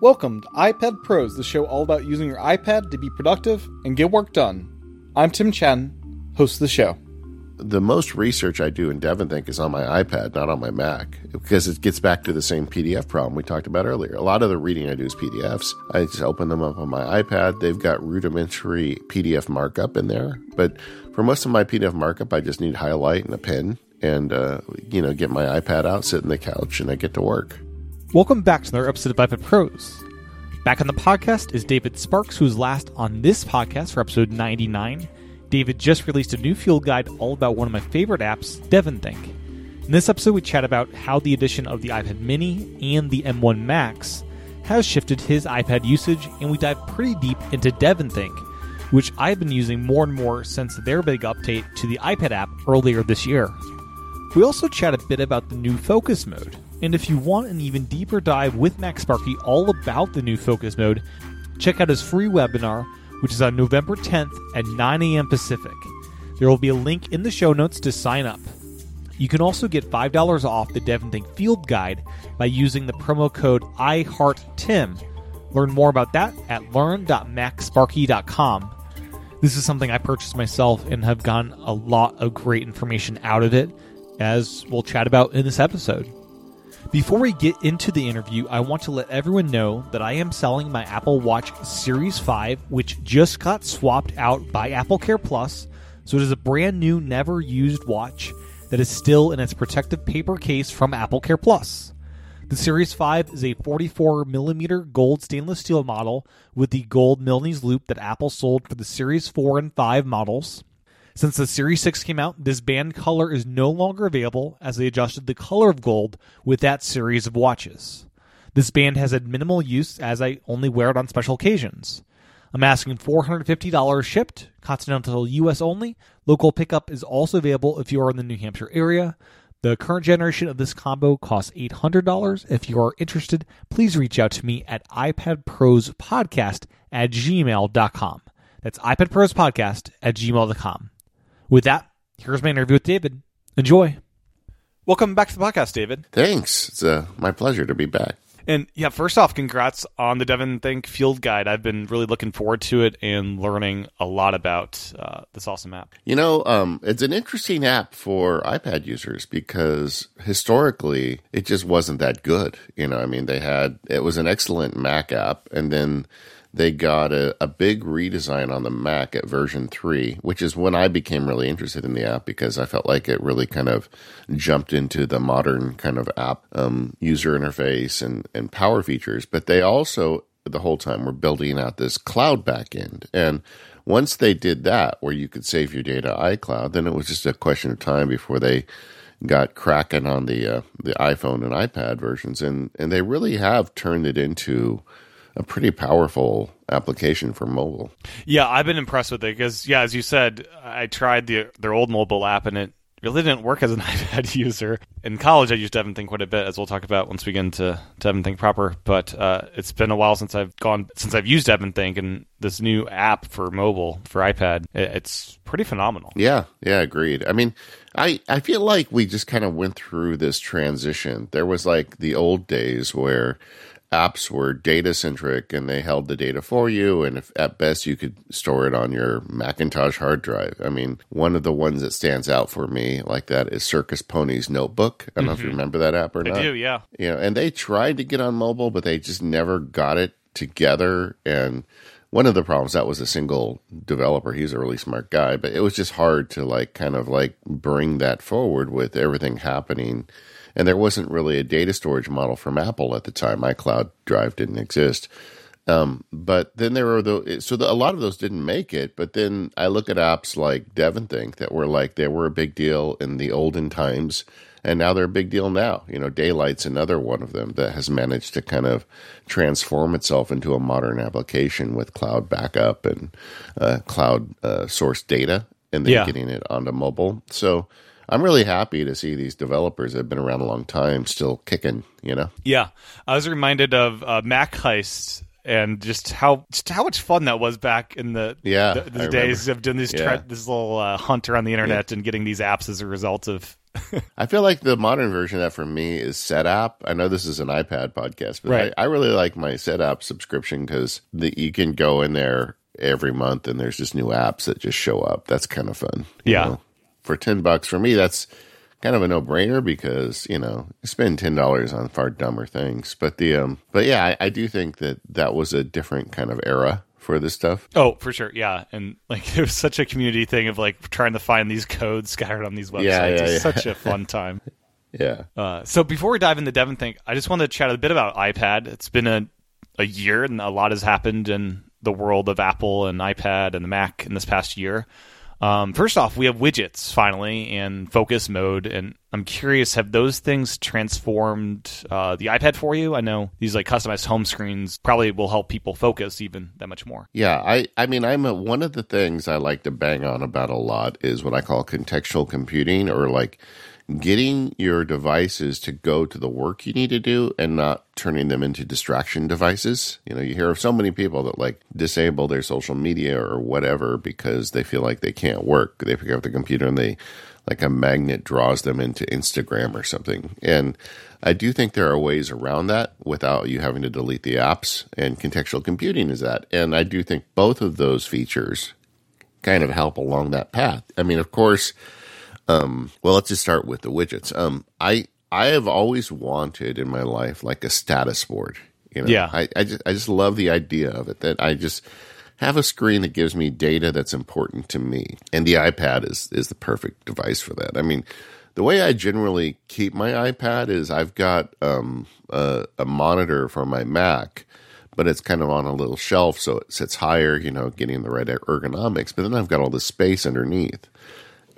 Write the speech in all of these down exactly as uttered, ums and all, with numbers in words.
Welcome to iPad Pros, the show all about using your iPad to be productive and get work done. I'm Tim Chen, host of the show. The most research I do in DevonThink is on my iPad, not on my Mac, because it gets back to the same P D F problem we talked about earlier. A lot of the reading I do is P D Fs. I just open them up on my iPad. They've got rudimentary P D F markup in there. But for most of my P D F markup, I just need highlight and a pen and, uh, you know, get my iPad out, sit on the couch, and I get to work. Welcome back to another episode of iPad Pros. Back on the podcast is David Sparks, who's last on this podcast for episode ninety-nine. David just released a new fuel guide all about one of my favorite apps, DevonThink. In this episode, we chat about how the addition of the iPad Mini and the M one Max has shifted his iPad usage, and we dive pretty deep into DevonThink, which I've been using more and more since their big update to the iPad app earlier this year. We also chat a bit about the new focus mode. And if you want an even deeper dive with Max Sparky all about the new focus mode, check out his free webinar, which is on November tenth at nine a.m. Pacific. There will be a link in the show notes to sign up. You can also get five dollars off the DevonThink Field Guide by using the promo code I Heart Tim. Learn more about that at learn dot max sparky dot com. This is something I purchased myself and have gotten a lot of great information out of it, as we'll chat about in this episode. Before we get into the interview, I want to let everyone know that I am selling my Apple Watch Series five, which just got swapped out by AppleCare Plus, so it is a brand new, never used watch that is still in its protective paper case from AppleCare Plus. The Series five is a forty-four millimeter gold stainless steel model with the gold Milanese loop that Apple sold for the Series four and five models. Since the Series six came out, this band color is no longer available as they adjusted the color of gold with that series of watches. This band has had minimal use as I only wear it on special occasions. I'm asking four hundred fifty dollars shipped, continental U S only. Local pickup is also available if you are in the New Hampshire area. The current generation of this combo costs eight hundred dollars. If you are interested, please reach out to me at iPad Pros Podcast at gmail dot com. That's iPad Pros Podcast at gmail dot com. With that, here's my interview with David. Enjoy. Welcome back to the podcast, David. Thanks. It's uh, my pleasure to be back. And yeah, first off, congrats on the DevonThink Field Guide. I've been really looking forward to it and learning a lot about uh, this awesome app. You know, um, it's an interesting app for iPad users because historically it just wasn't that good. You know, I mean, they had it was an excellent Mac app, and then they got a, a big redesign on the Mac at version three, which is when I became really interested in the app because I felt like it really kind of jumped into the modern kind of app um, user interface and, and power features. But they also, the whole time, were building out this cloud backend. And once they did that, where you could save your data iCloud, then it was just a question of time before they got cracking on the uh, the iPhone and iPad versions. And, and they really have turned it into a pretty powerful application for mobile. Yeah, I've been impressed with it because, yeah, as you said, I tried the, their old mobile app and it really didn't work as an iPad user. In college, I used DevonThink quite a bit, as we'll talk about once we get into DevonThink proper. But uh, it's been a while since I've gone since I've used DevonThink, and this new app for mobile for iPad, it's pretty phenomenal. Yeah, yeah, agreed. I mean, I I feel like we just kind of went through this transition. There was like the old days where apps were data-centric, and they held the data for you, and if, at best you could store it on your Macintosh hard drive. I mean, one of the ones that stands out for me like that is Circus Pony's Notebook. I don't mm-hmm. know if you remember that app or I not. I do, yeah. You know, and they tried to get on mobile, but they just never got it together. And one of the problems, that was a single developer. He's a really smart guy, but it was just hard to like kind of like bring that forward with everything happening. And there wasn't really a data storage model from Apple at the time. iCloud Drive didn't exist. Um, but then there were those, so the, a lot of those didn't make it. But then I look at apps like DevonThink that were like, they were a big deal in the olden times, and now they're a big deal now. You know, Daylight's another one of them that has managed to kind of transform itself into a modern application with cloud backup and uh, cloud uh, source data, and then yeah. getting it onto mobile. So I'm really happy to see these developers that have been around a long time still kicking, you know? Yeah. I was reminded of uh, Mac Heist and just how just how much fun that was back in the yeah, the, the days of doing this, yeah. tra- this little uh, hunt around the internet yeah. and getting these apps as a result of I feel like the modern version of that for me is setup. I know this is an iPad podcast, but right. I, I really like my setup subscription because you can go in there every month and there's just new apps that just show up. That's kind of fun. You yeah. know? For ten bucks for me, that's kind of a no-brainer because, you know, I spend ten dollars on far dumber things. But the um, but yeah, I, I do think that that was a different kind of era for this stuff. Oh, for sure. Yeah. And like it was such a community thing of like trying to find these codes scattered on these websites. Yeah, yeah, it's yeah. such a fun time. yeah. Uh, so before we dive into Devin thing, I just want to chat a bit about iPad. It's been a, a year and a lot has happened in the world of Apple and iPad and the Mac in this past year. Um, first off, we have widgets finally and focus mode. And I'm curious, have those things transformed uh, the iPad for you? I know these like customized home screens probably will help people focus even that much more. Yeah, I, I mean, I'm a, one of the things I like to bang on about a lot is what I call contextual computing, or like getting your devices to go to the work you need to do and not turning them into distraction devices. You know, you hear of so many people that like disable their social media or whatever because they feel like they can't work. They pick up the computer and they, like a magnet draws them into Instagram or something. And I do think there are ways around that without you having to delete the apps, and contextual computing is that. And I do think both of those features kind of help along that path. I mean, of course, Um, well, let's just start with the widgets. Um, I I have always wanted in my life like a status board. You know, yeah. I, I just I just love the idea of it, that I just have a screen that gives me data that's important to me, and the iPad is is the perfect device for that. I mean, the way I generally keep my iPad is I've got um, a, a monitor for my Mac, but it's kind of on a little shelf, so it sits higher. You know, getting the right ergonomics, but then I've got all this space underneath.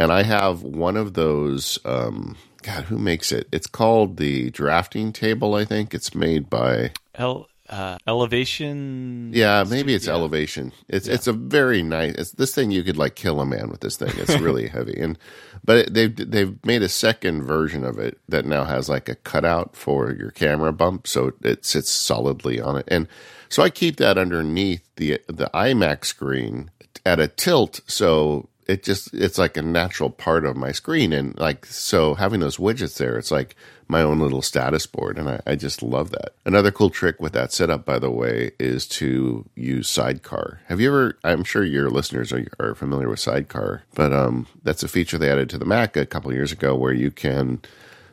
And I have one of those, um, God, who makes it? It's called the drafting table, I think. It's made by... El, uh, Elevation? Yeah, maybe it's yeah. Elevation. It's yeah. it's a very nice... It's this thing, you could like kill a man with this thing. It's really heavy. And But they've, they've made a second version of it that now has like a cutout for your camera bump, so it sits solidly on it. And so I keep that underneath the the iMac screen at a tilt, so... It just, it's like a natural part of my screen. And like, so having those widgets there, it's like my own little status board. And I, I just love that. Another cool trick with that setup, by the way, is to use Sidecar. Have you ever, I'm sure your listeners are, are familiar with Sidecar, but um, that's a feature they added to the Mac a couple of years ago where you can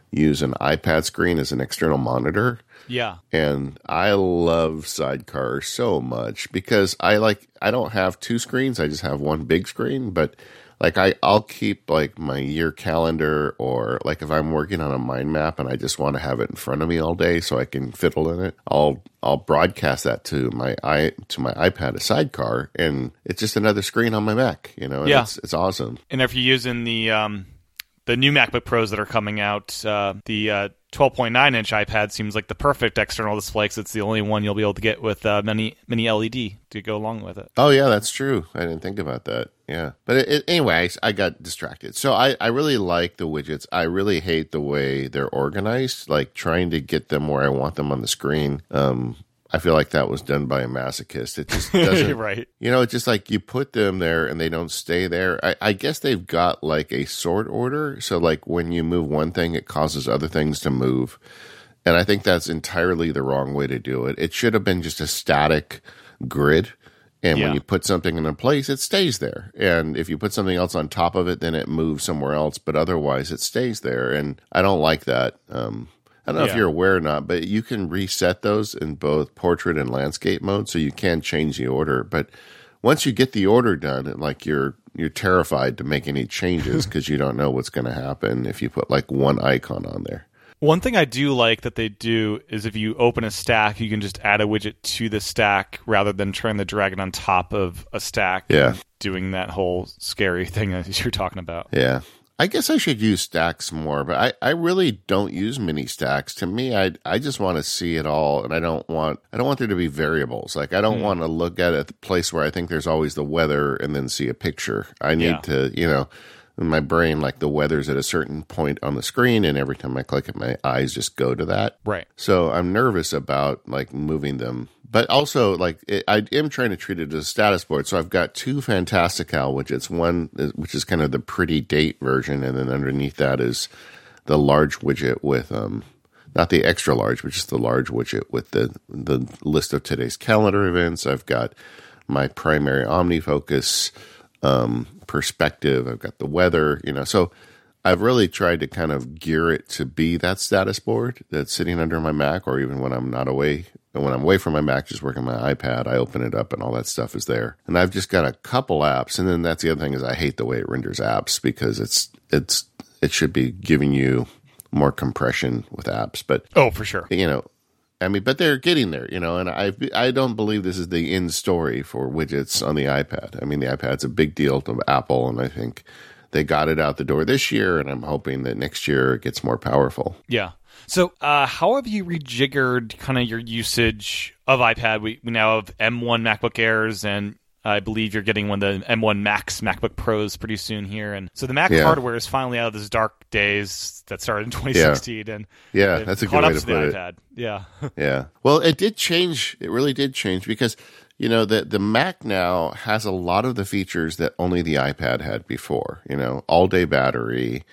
use an iPad screen as an external monitor. Yeah. And I love Sidecar so much because I like, I don't have two screens. I just have one big screen, but like I, I'll keep like my year calendar, or like if I'm working on a mind map and I just want to have it in front of me all day so I can fiddle in it, I'll, I'll broadcast that to my, I, to my iPad as Sidecar, and it's just another screen on my Mac, you know, and yeah. it's, it's awesome. And if you're using the, um, the new MacBook Pros that are coming out, uh, the, uh, twelve point nine inch iPad seems like the perfect external display because it's the only one you'll be able to get with uh, mini mini L E D to go along with it. Oh, yeah, that's true. I didn't think about that. Yeah. But it, it, anyway, I got distracted. So I, I really like the widgets. I really hate the way they're organized, like trying to get them where I want them on the screen. Um, I feel like that was done by a masochist. It just doesn't, right. You know, it's just like you put them there and they don't stay there. I, I guess they've got like a sort order. So like when you move one thing, it causes other things to move. And I think that's entirely the wrong way to do it. It should have been just a static grid. And yeah. when you put something in a place, it stays there. And if you put something else on top of it, then it moves somewhere else. But otherwise, it stays there. And I don't like that. Um I don't know yeah. if you're aware or not, but you can reset those in both portrait and landscape mode, so you can change the order. But once you get the order done, and like you're you're terrified to make any changes because you don't know what's going to happen if you put like one icon on there. One thing I do like that they do is if you open a stack, you can just add a widget to the stack rather than trying to drag it on top of a stack. Yeah, and doing that whole scary thing that you're talking about. Yeah. I guess I should use stacks more, but I, I really don't use mini stacks. To me, I I just want to see it all, and I don't want I don't want there to be variables. Like I don't mm. want to look at a place where I think there's always the weather and then see a picture. I need yeah. to, you know, in my brain, like the weather's at a certain point on the screen, and every time I click it, my eyes just go to that. Right. So I'm nervous about like moving them. But also, like, it, I am trying to treat it as a status board. So I've got two Fantastical widgets. One, which is kind of the pretty date version, and then underneath that is the large widget with, um, not the extra large, but just the large widget with the the list of today's calendar events. I've got my primary OmniFocus um, perspective. I've got the weather, you know. So I've really tried to kind of gear it to be that status board that's sitting under my Mac, or even when I'm not away. And when I'm away from my Mac, just working my iPad, I open it up and all that stuff is there. And I've just got a couple apps. And then that's the other thing is I hate the way it renders apps because it's it's it should be giving you more compression with apps. But oh, for sure, you know, I mean, but they're getting there, you know. And I I don't believe this is the end story for widgets on the iPad. I mean, the iPad's a big deal to Apple, and I think they got it out the door this year. And I'm hoping that next year it gets more powerful. Yeah. So uh, how have you rejiggered kind of your usage of iPad? We, we now have M one MacBook Airs, and I believe you're getting one of the M one Max MacBook Pros pretty soon here. And so the Mac yeah. hardware is finally out of this dark days that started in twenty sixteen. Yeah, and yeah, that's a good way to, to put it. iPad. Yeah. yeah. Well, it did change. It really did change because, you know, the, the Mac now has a lot of the features that only the iPad had before. You know, all-day battery,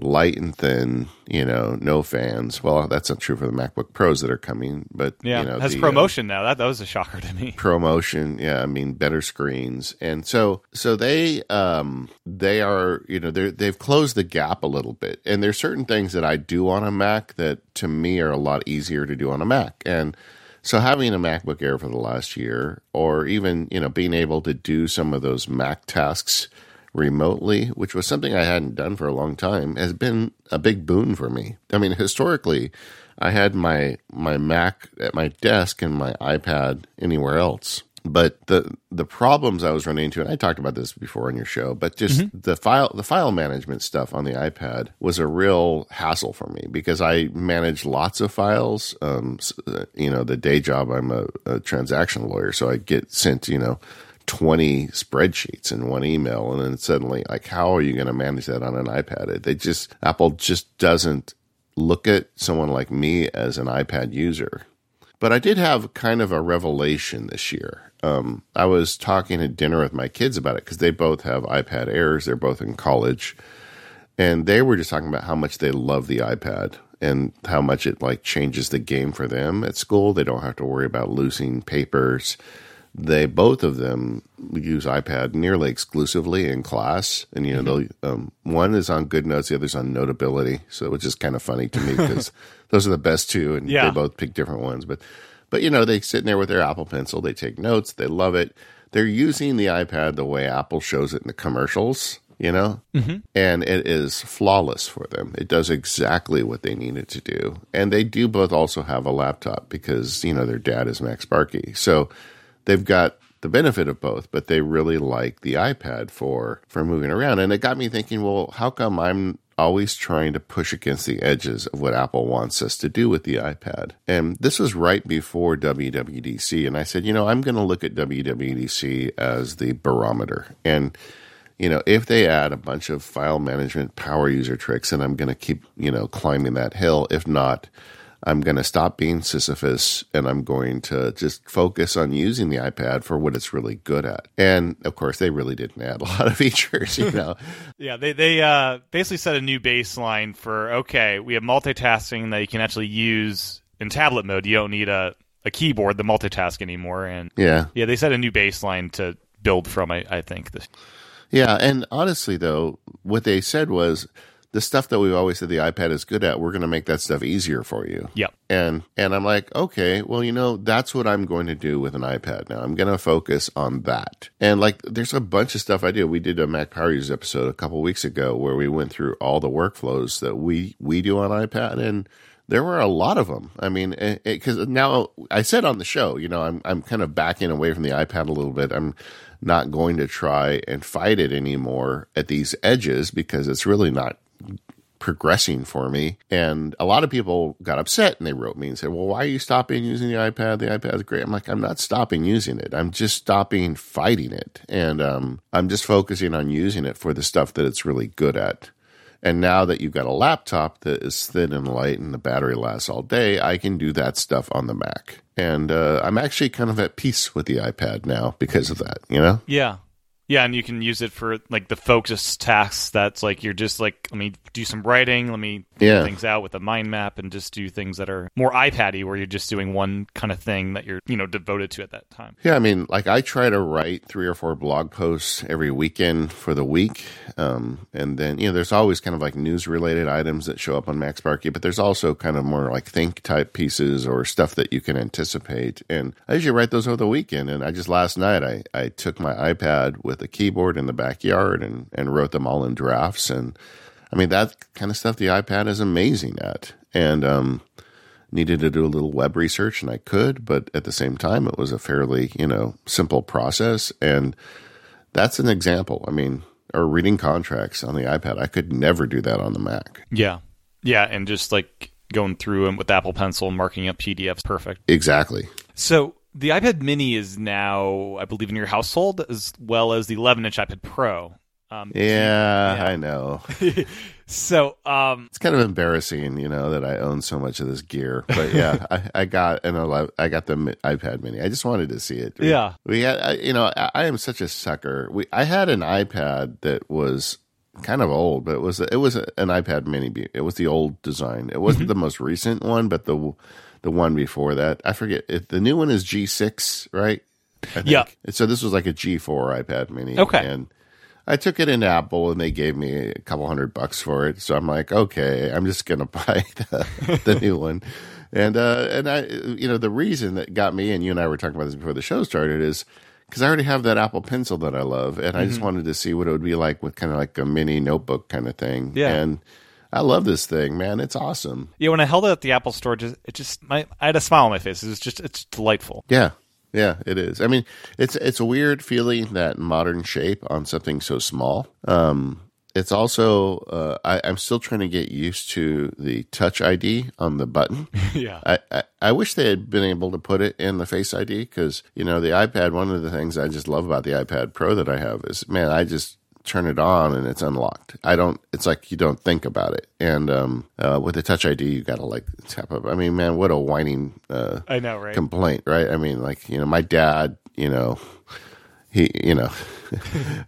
light and thin, you know, no fans. Well, that's not true for the MacBook Pros that are coming, but yeah, you know, that's ProMotion uh, now. That that was a shocker to me. ProMotion, yeah, I mean, better screens, and so so they um they are, you know, they they've closed the gap a little bit, and there's certain things that I do on a Mac that to me are a lot easier to do on a Mac, and so having a MacBook Air for the last year, or even you know being able to do some of those Mac tasks remotely, which was something I hadn't done for a long time, has been a big boon for me. I mean, historically, I had my my Mac at my desk and my iPad anywhere else. But the the problems I was running into, and I talked about this before on your show, but just mm-hmm. the file the file management stuff on the iPad was a real hassle for me because I manage lots of files. Um, you know, the day job, I'm a, a transaction lawyer, so I get sent, you know, twenty spreadsheets in one email, and then suddenly, like, how are you going to manage that on an iPad? They just Apple just doesn't look at someone like me as an iPad user. But I did have kind of a revelation this year. Um, I was talking at dinner with my kids about it because they both have iPad Airs. They're both in college, and they were just talking about how much they love the iPad and how much it like changes the game for them at school. They don't have to worry about losing papers. They, both of them, use iPad nearly exclusively in class. And, you know, mm-hmm. they'll, um, one is on GoodNotes, the other's on Notability. So, which is kind of funny to me because those are the best two. And yeah. they both pick different ones. But, but, you know, they sit in there with their Apple Pencil. They take notes. They love it. They're using the iPad the way Apple shows it in the commercials, you know? Mm-hmm. And it is flawless for them. It does exactly what they need it to do. And they do both also have a laptop because, you know, their dad is Max Barkey. So, they've got the benefit of both, but they really like the iPad for, for moving around. And it got me thinking, well, how come I'm always trying to push against the edges of what Apple wants us to do with the iPad? And this was right before W W D C. And I said, you know, I'm going to look at W W D C as the barometer. And, you know, if they add a bunch of file management power user tricks, and I'm going to keep, you know, climbing that hill, if not, I'm going to stop being Sisyphus, and I'm going to just focus on using the iPad for what it's really good at. And of course, they really didn't add a lot of features, you know. yeah, they they uh, basically set a new baseline for, okay, we have multitasking that you can actually use in tablet mode. You don't need a, a keyboard to multitask anymore. And yeah, yeah, they set a new baseline to build from. I, I think this. Yeah, and honestly, though, what they said was, the stuff that we've always said the iPad is good at, we're going to make that stuff easier for you. Yeah. And and I'm like, okay, well, you know, that's what I'm going to do with an iPad now. I'm going to focus on that. And, like, there's a bunch of stuff I do. We did a Mac Power Users episode a couple weeks ago where we went through all the workflows that we, we do on iPad, and there were a lot of them. I mean, because now I said on the show, you know, I'm I'm kind of backing away from the iPad a little bit. I'm not going to try and fight it anymore at these edges because it's really not progressing for me. And a lot of people got upset and they wrote me and said, well, why are you stopping using the iPad? The iPad's great. I'm like, I'm not stopping using it. I'm just stopping fighting it. And um, I'm just focusing on using it for the stuff that it's really good at. And now that you've got a laptop that is thin and light and the battery lasts all day, I can do that stuff on the Mac. And uh, I'm actually kind of at peace with the iPad now because of that, you know? Yeah. Yeah, and you can use it for, like, the focus tasks that's, like, you're just, like, let me do some writing, let me yeah. figure things out with a mind map and just do things that are more iPad-y where you're just doing one kind of thing that you're, you know, devoted to at that time. Yeah, I mean, like, I try to write three or four blog posts every weekend for the week, um, and then, you know, there's always kind of, like, news-related items that show up on Mac Sparky, but there's also kind of more, like, think-type pieces or stuff that you can anticipate, and I usually write those over the weekend, and I just, last night, I, I took my iPad with the keyboard in the backyard and, and wrote them all in drafts. And I mean, that kind of stuff the iPad is amazing at. And um, needed to do a little web research, and I could, but at the same time, it was a fairly, you know, simple process. And that's an example. I mean, or reading contracts on the iPad. I could never do that on the Mac. Yeah. Yeah. And just like going through them with Apple Pencil, marking up P D Fs. Perfect. Exactly. So, the iPad mini is now, I believe, in your household, as well as the eleven-inch iPad Pro. Um, yeah, yeah, I know. so um, It's kind of embarrassing, you know, that I own so much of this gear. But yeah, I, I got an eleven, I got the iPad mini. I just wanted to see it. We, yeah. we had, I, You know, I, I am such a sucker. We I had an iPad that was kind of old, but it was, it was an iPad mini. It was the old design. It wasn't mm-hmm. the most recent one, but the... The one before that, I forget. If the new one is G six, right? Yeah. And so this was like a G four iPad mini. Okay. And I took it into Apple, and they gave me a couple hundred bucks for it. So I'm like, okay, I'm just going to buy the, the new one. And uh, and I, you know, the reason that got me, and you and I were talking about this before the show started, is because I already have that Apple Pencil that I love, and mm-hmm. I just wanted to see what it would be like with kind of like a mini notebook kind of thing. Yeah. And I love this thing, man. It's awesome. Yeah, when I held it at the Apple Store, just it just my I had a smile on my face. It was just it's delightful. Yeah, yeah, it is. I mean, it's it's a weird feeling, that modern shape on something so small. Um, it's also uh, I, I'm still trying to get used to the Touch I D on the button. yeah, I, I I wish they had been able to put it in the Face I D, because you know the iPad. One of the things I just love about the iPad Pro that I have is, man, I just turn it on and it's unlocked. I don't, it's like you don't think about it. And um, uh, with the Touch I D, you got to like tap up. I mean, man, what a whining uh, I know, right? complaint, right? I mean, like, you know, my dad, you know, he, you know,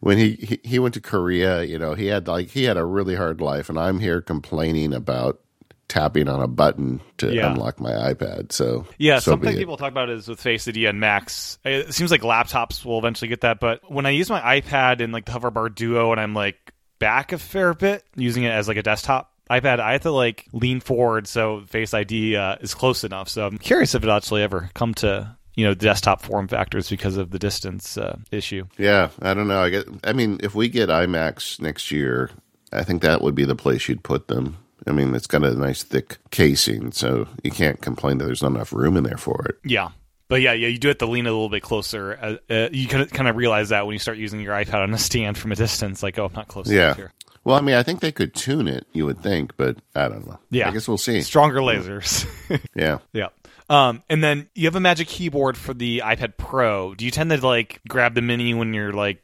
when he, he, he went to Korea, you know, he had like, he had a really hard life, and I'm here complaining about tapping on a button to yeah. unlock my iPad. So yeah, so something people talk about is with Face I D and Macs. It seems like laptops will eventually get that, but when I use my iPad and like the Hoverbar Duo, and I'm like back a fair bit using it as like a desktop iPad, I have to like lean forward so Face I D uh, is close enough. So I'm curious if it actually ever come to, you know, desktop form factors because of the distance uh, issue. Yeah, I don't know. I guess, I mean, if we get iMacs next year, I think that would be the place you'd put them. I mean, it's got a nice thick casing, so you can't complain that there's not enough room in there for it. Yeah. But yeah, yeah, you do have to lean a little bit closer. Uh, uh, you kind of, kind of realize that when you start using your iPad on a stand from a distance, like, oh, I'm not close enough here. Yeah. Well, I mean, I think they could tune it, you would think, but I don't know. Yeah. I guess we'll see. Stronger lasers. yeah. Yeah. Um, and then you have a Magic Keyboard for the iPad Pro. Do you tend to, like, grab the mini when you're, like,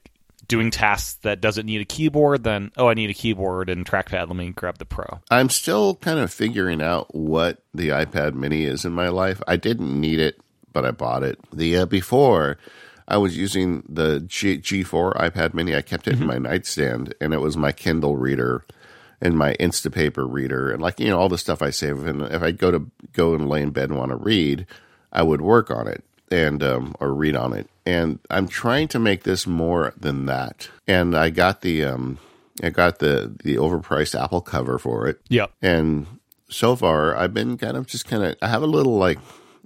doing tasks that doesn't need a keyboard? Then, oh, I need a keyboard and trackpad, let me grab the Pro. I'm still kind of figuring out what the iPad mini is in my life. I didn't need it, but I bought it. The uh, before, I was using the G- G4 iPad mini. I kept it mm-hmm. in my nightstand, and it was my Kindle reader and my Instapaper reader, and like, you know, all the stuff I save. And if I go to go and lay in bed and want to read, I would work on it and um, or read on it. And I'm trying to make this more than that. And I got the um, I got the the overpriced Apple cover for it. Yeah. And so far, I've been kind of just kind of I have a little like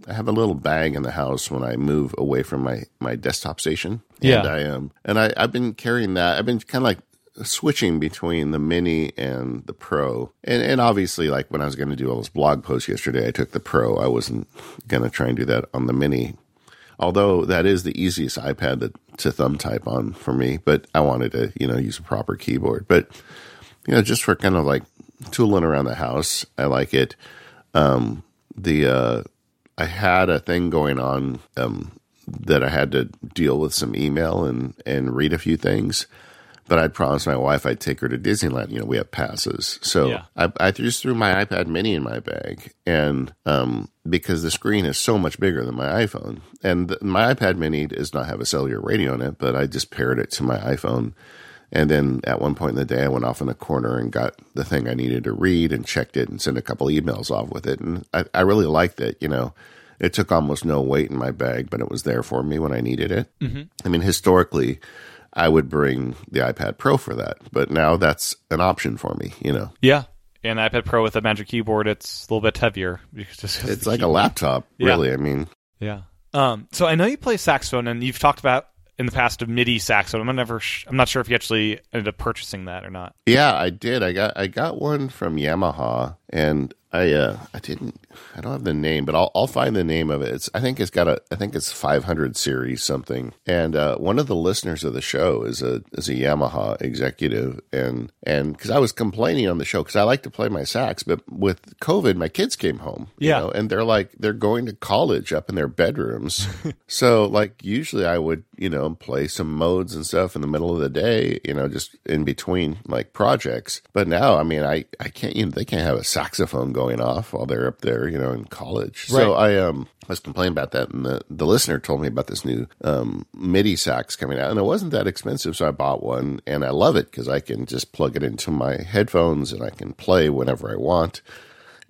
I have a little bag in the house when I move away from my, my desktop station. Yeah. And I um and I I've been carrying that. I've been kind of like switching between the mini and the Pro, and and obviously, like, when I was going to do all those blog posts yesterday, I took the Pro. I wasn't going to try and do that on the mini, although that is the easiest iPad that, to thumb type on for me. But I wanted to, you know, use a proper keyboard. But, you know, just for kind of like tooling around the house. I like it. Um, the uh, I had a thing going on um, that I had to deal with some email and, and read a few things. But I'd promised my wife I'd take her to Disneyland. You know, we have passes. So yeah. I, I just threw my iPad mini in my bag. And um, because the screen is so much bigger than my iPhone. And th- my iPad mini does not have a cellular radio in it, but I just paired it to my iPhone. And then at one point in the day, I went off in the corner and got the thing I needed to read and checked it and sent a couple emails off with it. And I, I really liked it, you know. It took almost no weight in my bag, but it was there for me when I needed it. Mm-hmm. I mean, historically, I would bring the iPad Pro for that, but now that's an option for me, you know? Yeah. And the iPad Pro with a Magic Keyboard, it's a little bit heavier. Just it's like keyboard. A laptop, really. Yeah. I mean, yeah. Um, so I know you play saxophone, and you've talked about in the past a MIDI saxophone. I'm never, sh- I'm not sure if you actually ended up purchasing that or not. Yeah, I did. I got, I got one from Yamaha, and I, uh, I didn't, I don't have the name, but I'll, I'll find the name of it. It's, I think it's got a, I think it's five hundred series something. And, uh, one of the listeners of the show is a, is a Yamaha executive. And, and cause I was complaining on the show cause I like to play my sax, but with COVID, my kids came home, you yeah. know, and they're like, they're going to college up in their bedrooms. So like, usually I would, you know, play some modes and stuff in the middle of the day, you know, just in between like projects. But now, I mean, I, I can't, you know, they can't have a saxophone going off while they're up there, you know, in college. Right. So I um was complaining about that, and the, the listener told me about this new um MIDI sax coming out, and it wasn't that expensive, so I bought one, and I love it because I can just plug it into my headphones and I can play whenever I want,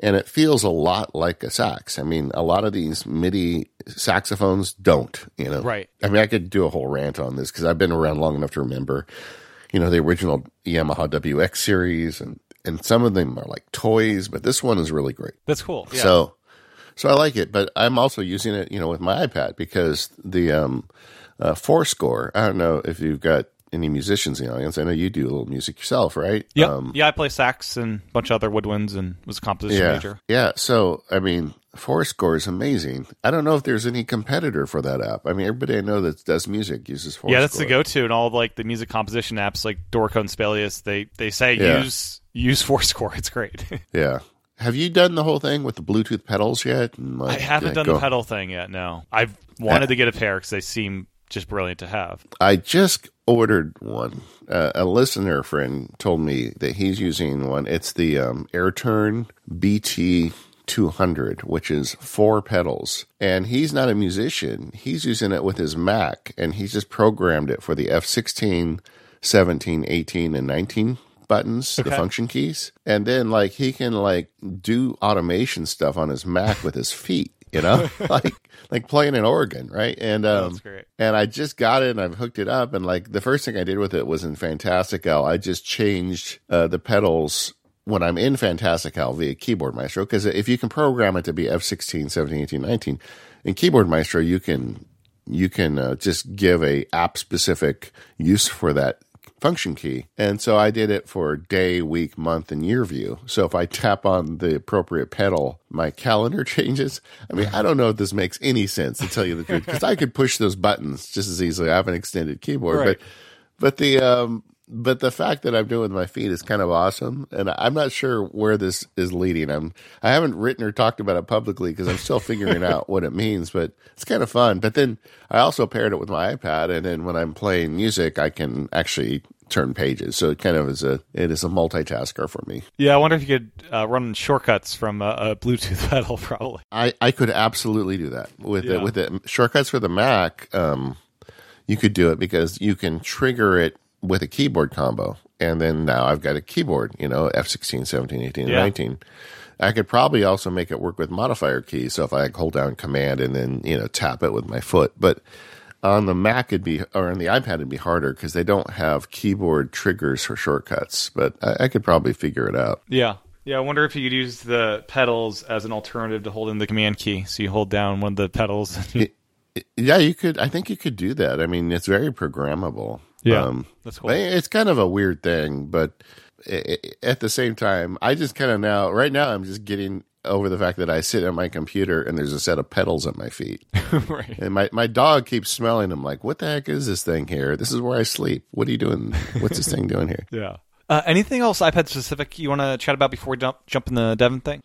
and it feels a lot like a sax. I mean, a lot of these MIDI saxophones don't, you know. Right. I mean, I could do a whole rant on this because I've been around long enough to remember, you know, the original Yamaha W X series, and And some of them are like toys, but this one is really great. That's cool. Yeah. So, so I like it, but I'm also using it, you know, with my iPad because the um, uh, Fourscore. I don't know if you've got any musicians in the audience. I know you do a little music yourself, right? Yeah, um, yeah. I play sax and a bunch of other woodwinds, and was a composition yeah, major. Yeah. So, I mean, Fourscore is amazing. I don't know if there's any competitor for that app. I mean, everybody I know that does music uses Fourscore. Yeah, that's the go-to in all of, like, the music composition apps, like Dorco and Sibelius. They they say yeah. use use Fourscore. It's great. Yeah. Have you done the whole thing with the Bluetooth pedals yet? And, like, I haven't done go... the pedal thing yet. No, I've wanted uh, to get a pair because they seem just brilliant to have. I just ordered one. Uh, a listener friend told me that he's using one. It's the um, AirTurn B T two hundred, which is four pedals, and he's not a musician. He's using it with his Mac, and he's just programmed it for the F sixteen, seventeen, eighteen, and nineteen buttons, okay. The function keys, and then like he can like do automation stuff on his Mac with his feet, you know, like like playing an organ, right? And um, oh, that's great. And I just got it, and I've hooked it up, and like the first thing I did with it was in Fantastical. I just changed uh, the pedals when I'm in Fantastical via Keyboard Maestro, because if you can program it to be F sixteen, seventeen, eighteen, nineteen, in Keyboard Maestro, you can you can uh, just give a app-specific use for that function key. And so I did it for day, week, month, and year view. So if I tap on the appropriate pedal, my calendar changes. I mean, I don't know if this makes any sense, to tell you the truth, because I could push those buttons just as easily. I have an extended keyboard. Right. But, but the... um. But the fact that I'm doing with my feet is kind of awesome, and I'm not sure where this is leading. I'm I haven't written or talked about it publicly because I'm still figuring out what it means, but it's kind of fun. But then I also paired it with my iPad, and then when I'm playing music, I can actually turn pages. So it kind of is a it is a multitasker for me. Yeah, I wonder if you could uh, run shortcuts from a, a Bluetooth pedal. Probably. I, I could absolutely do that with yeah. it, with the shortcuts for the Mac. Um, you could do it because you can trigger it with a keyboard combo, and then now I've got a keyboard, you know, F sixteen, seventeen, eighteen, yeah. and nineteen. I could probably also make it work with modifier keys, so if I hold down command and then, you know, tap it with my foot. But on the Mac it'd be, or on the iPad it'd be harder because they don't have keyboard triggers for shortcuts, but I, I could probably figure it out. Yeah. Yeah, I wonder if you could use the pedals as an alternative to holding the command key. So you hold down one of the pedals. it, it, yeah, you could, I think you could do that. I mean, it's very programmable. Yeah, um, that's cool. It's kind of a weird thing, but it, it, at the same time, I just kind of now, right now, I'm just getting over the fact that I sit at my computer and there's a set of pedals at my feet. Right. And my, my dog keeps smelling them like, what the heck is this thing here? This is where I sleep. What are you doing? What's this thing doing here? Yeah. Uh, anything else iPad specific you want to chat about before we jump jump in the Devin thing?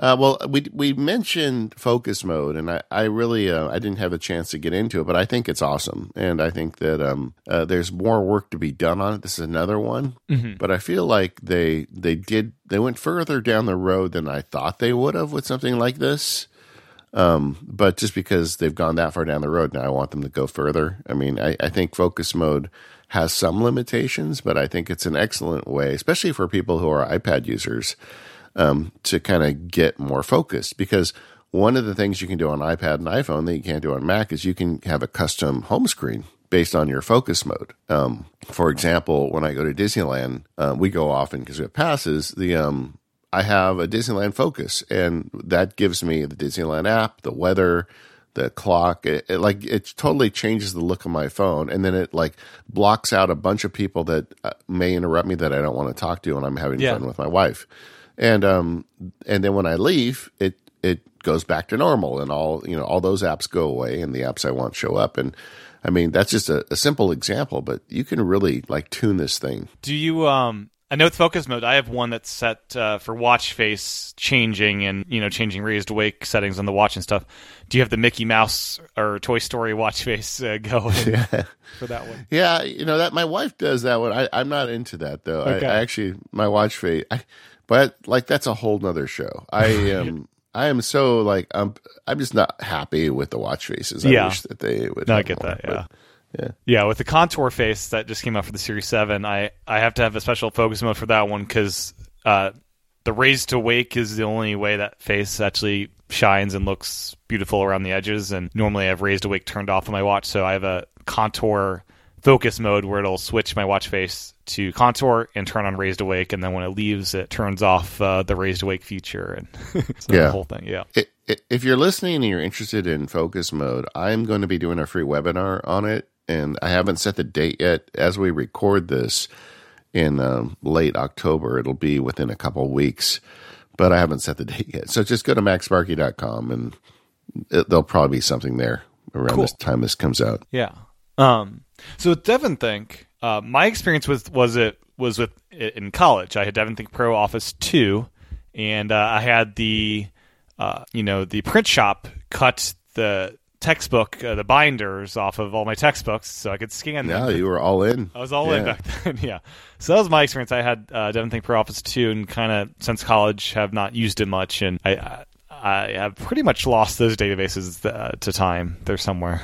Uh, well, we we mentioned focus mode, and I, I really uh, I didn't have a chance to get into it, but I think it's awesome, and I think that um, uh, there's more work to be done on it. This is another one, mm-hmm. but I feel like they they did they went further down the road than I thought they would have with something like this. Um, but just because they've gone that far down the road now, I want them to go further. I mean, I, I think focus mode has some limitations, but I think it's an excellent way, especially for people who are iPad users. Um, to kind of get more focused, because one of the things you can do on iPad and iPhone that you can't do on Mac is you can have a custom home screen based on your focus mode. Um, for example, when I go to Disneyland, uh, we go often because we have passes. The um, I have a Disneyland focus, and that gives me the Disneyland app, the weather, the clock. It, it like it totally changes the look of my phone, and then it like blocks out a bunch of people that may interrupt me that I don't want to talk to, and I'm having yeah. fun with my wife. And um and then when I leave, it it goes back to normal, and all you know all those apps go away, and the apps I want show up. And I mean, that's just a, a simple example, but you can really like tune this thing. Do you um? I know with focus mode, I have one that's set uh, for watch face changing and you know changing raised wake settings on the watch and stuff. Do you have the Mickey Mouse or Toy Story watch face uh, going yeah. for that one? Yeah, you know that my wife does that one. I, I'm not into that though. Okay. I, I actually my watch face. I, But like that's a whole nother show. I am I am so like I'm I'm just not happy with the watch faces. I yeah. wish that they would. No, I get more, that. Yeah. But, yeah. Yeah. With the contour face that just came out for the Series seven, I, I have to have a special focus mode for that one because uh, the raise to wake is the only way that face actually shines and looks beautiful around the edges. And normally I have raise to wake turned off on my watch, so I have a contour focus mode where it'll switch my watch face to contour and turn on raised awake, and then when it leaves it turns off uh, the raised awake feature and so yeah. the whole thing. Yeah it, it, if you're listening and you're interested in focus mode, I'm going to be doing a free webinar on it, and I haven't set the date yet. As we record this in um, late October, it'll be within a couple weeks, but I haven't set the date yet, so just go to mac sparky dot com and it, there'll probably be something there around cool. this time this comes out. yeah um So with DevonThink, uh, my experience with was it was with it in college. I had DevonThink Pro Office two, and uh, I had the uh, you know the print shop cut the textbook uh, the binders off of all my textbooks so I could scan them. No, you were all in. I was all yeah. in back then. yeah. So that was my experience. I had uh, DevonThink Pro Office two, and kind of since college have not used it much, and I. I I have pretty much lost those databases uh, to time. They're somewhere.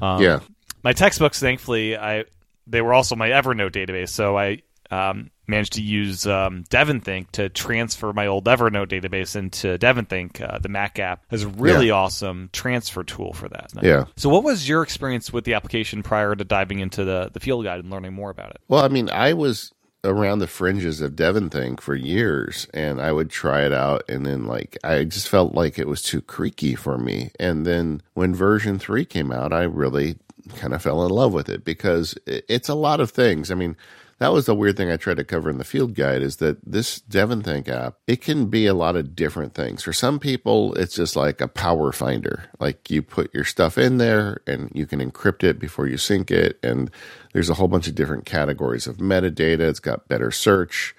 um, yeah. My textbooks, thankfully, I they were also my Evernote database, so I um, managed to use um, DevonThink to transfer my old Evernote database into DevonThink. Uh, the Mac app is a really yeah. awesome transfer tool for that. Yeah. So what was your experience with the application prior to diving into the, the field guide and learning more about it? Well, I mean, I was around the fringes of DevonThink for years, and I would try it out, and then like I just felt like it was too creaky for me. And then when version three came out, I really kind of fell in love with it because it's a lot of things. I mean, that was the weird thing I tried to cover in the field guide is that this DevonThink app, it can be a lot of different things. For some people, it's just like a power finder. Like you put your stuff in there and you can encrypt it before you sync it. And there's a whole bunch of different categories of metadata. It's got better search.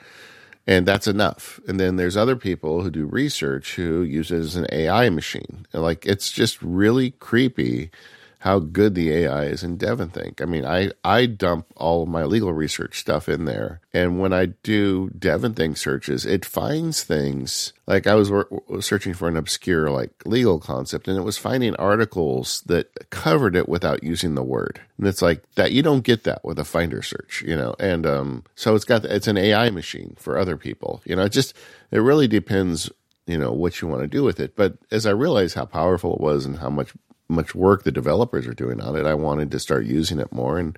And that's enough. And then there's other people who do research who use it as an A I machine. And like it's just really creepy how good the A I is in DevonThink. I mean, I, I dump all of my legal research stuff in there. And when I do DevonThink searches, it finds things. Like I was searching for an obscure like legal concept, and it was finding articles that covered it without using the word. And it's like that you don't get that with a Finder search, you know. And um, so it's got it's an A I machine for other people. You know, it just it really depends, you know, what you want to do with it. But as I realized how powerful it was and how much much work the developers are doing on it, I wanted to start using it more, and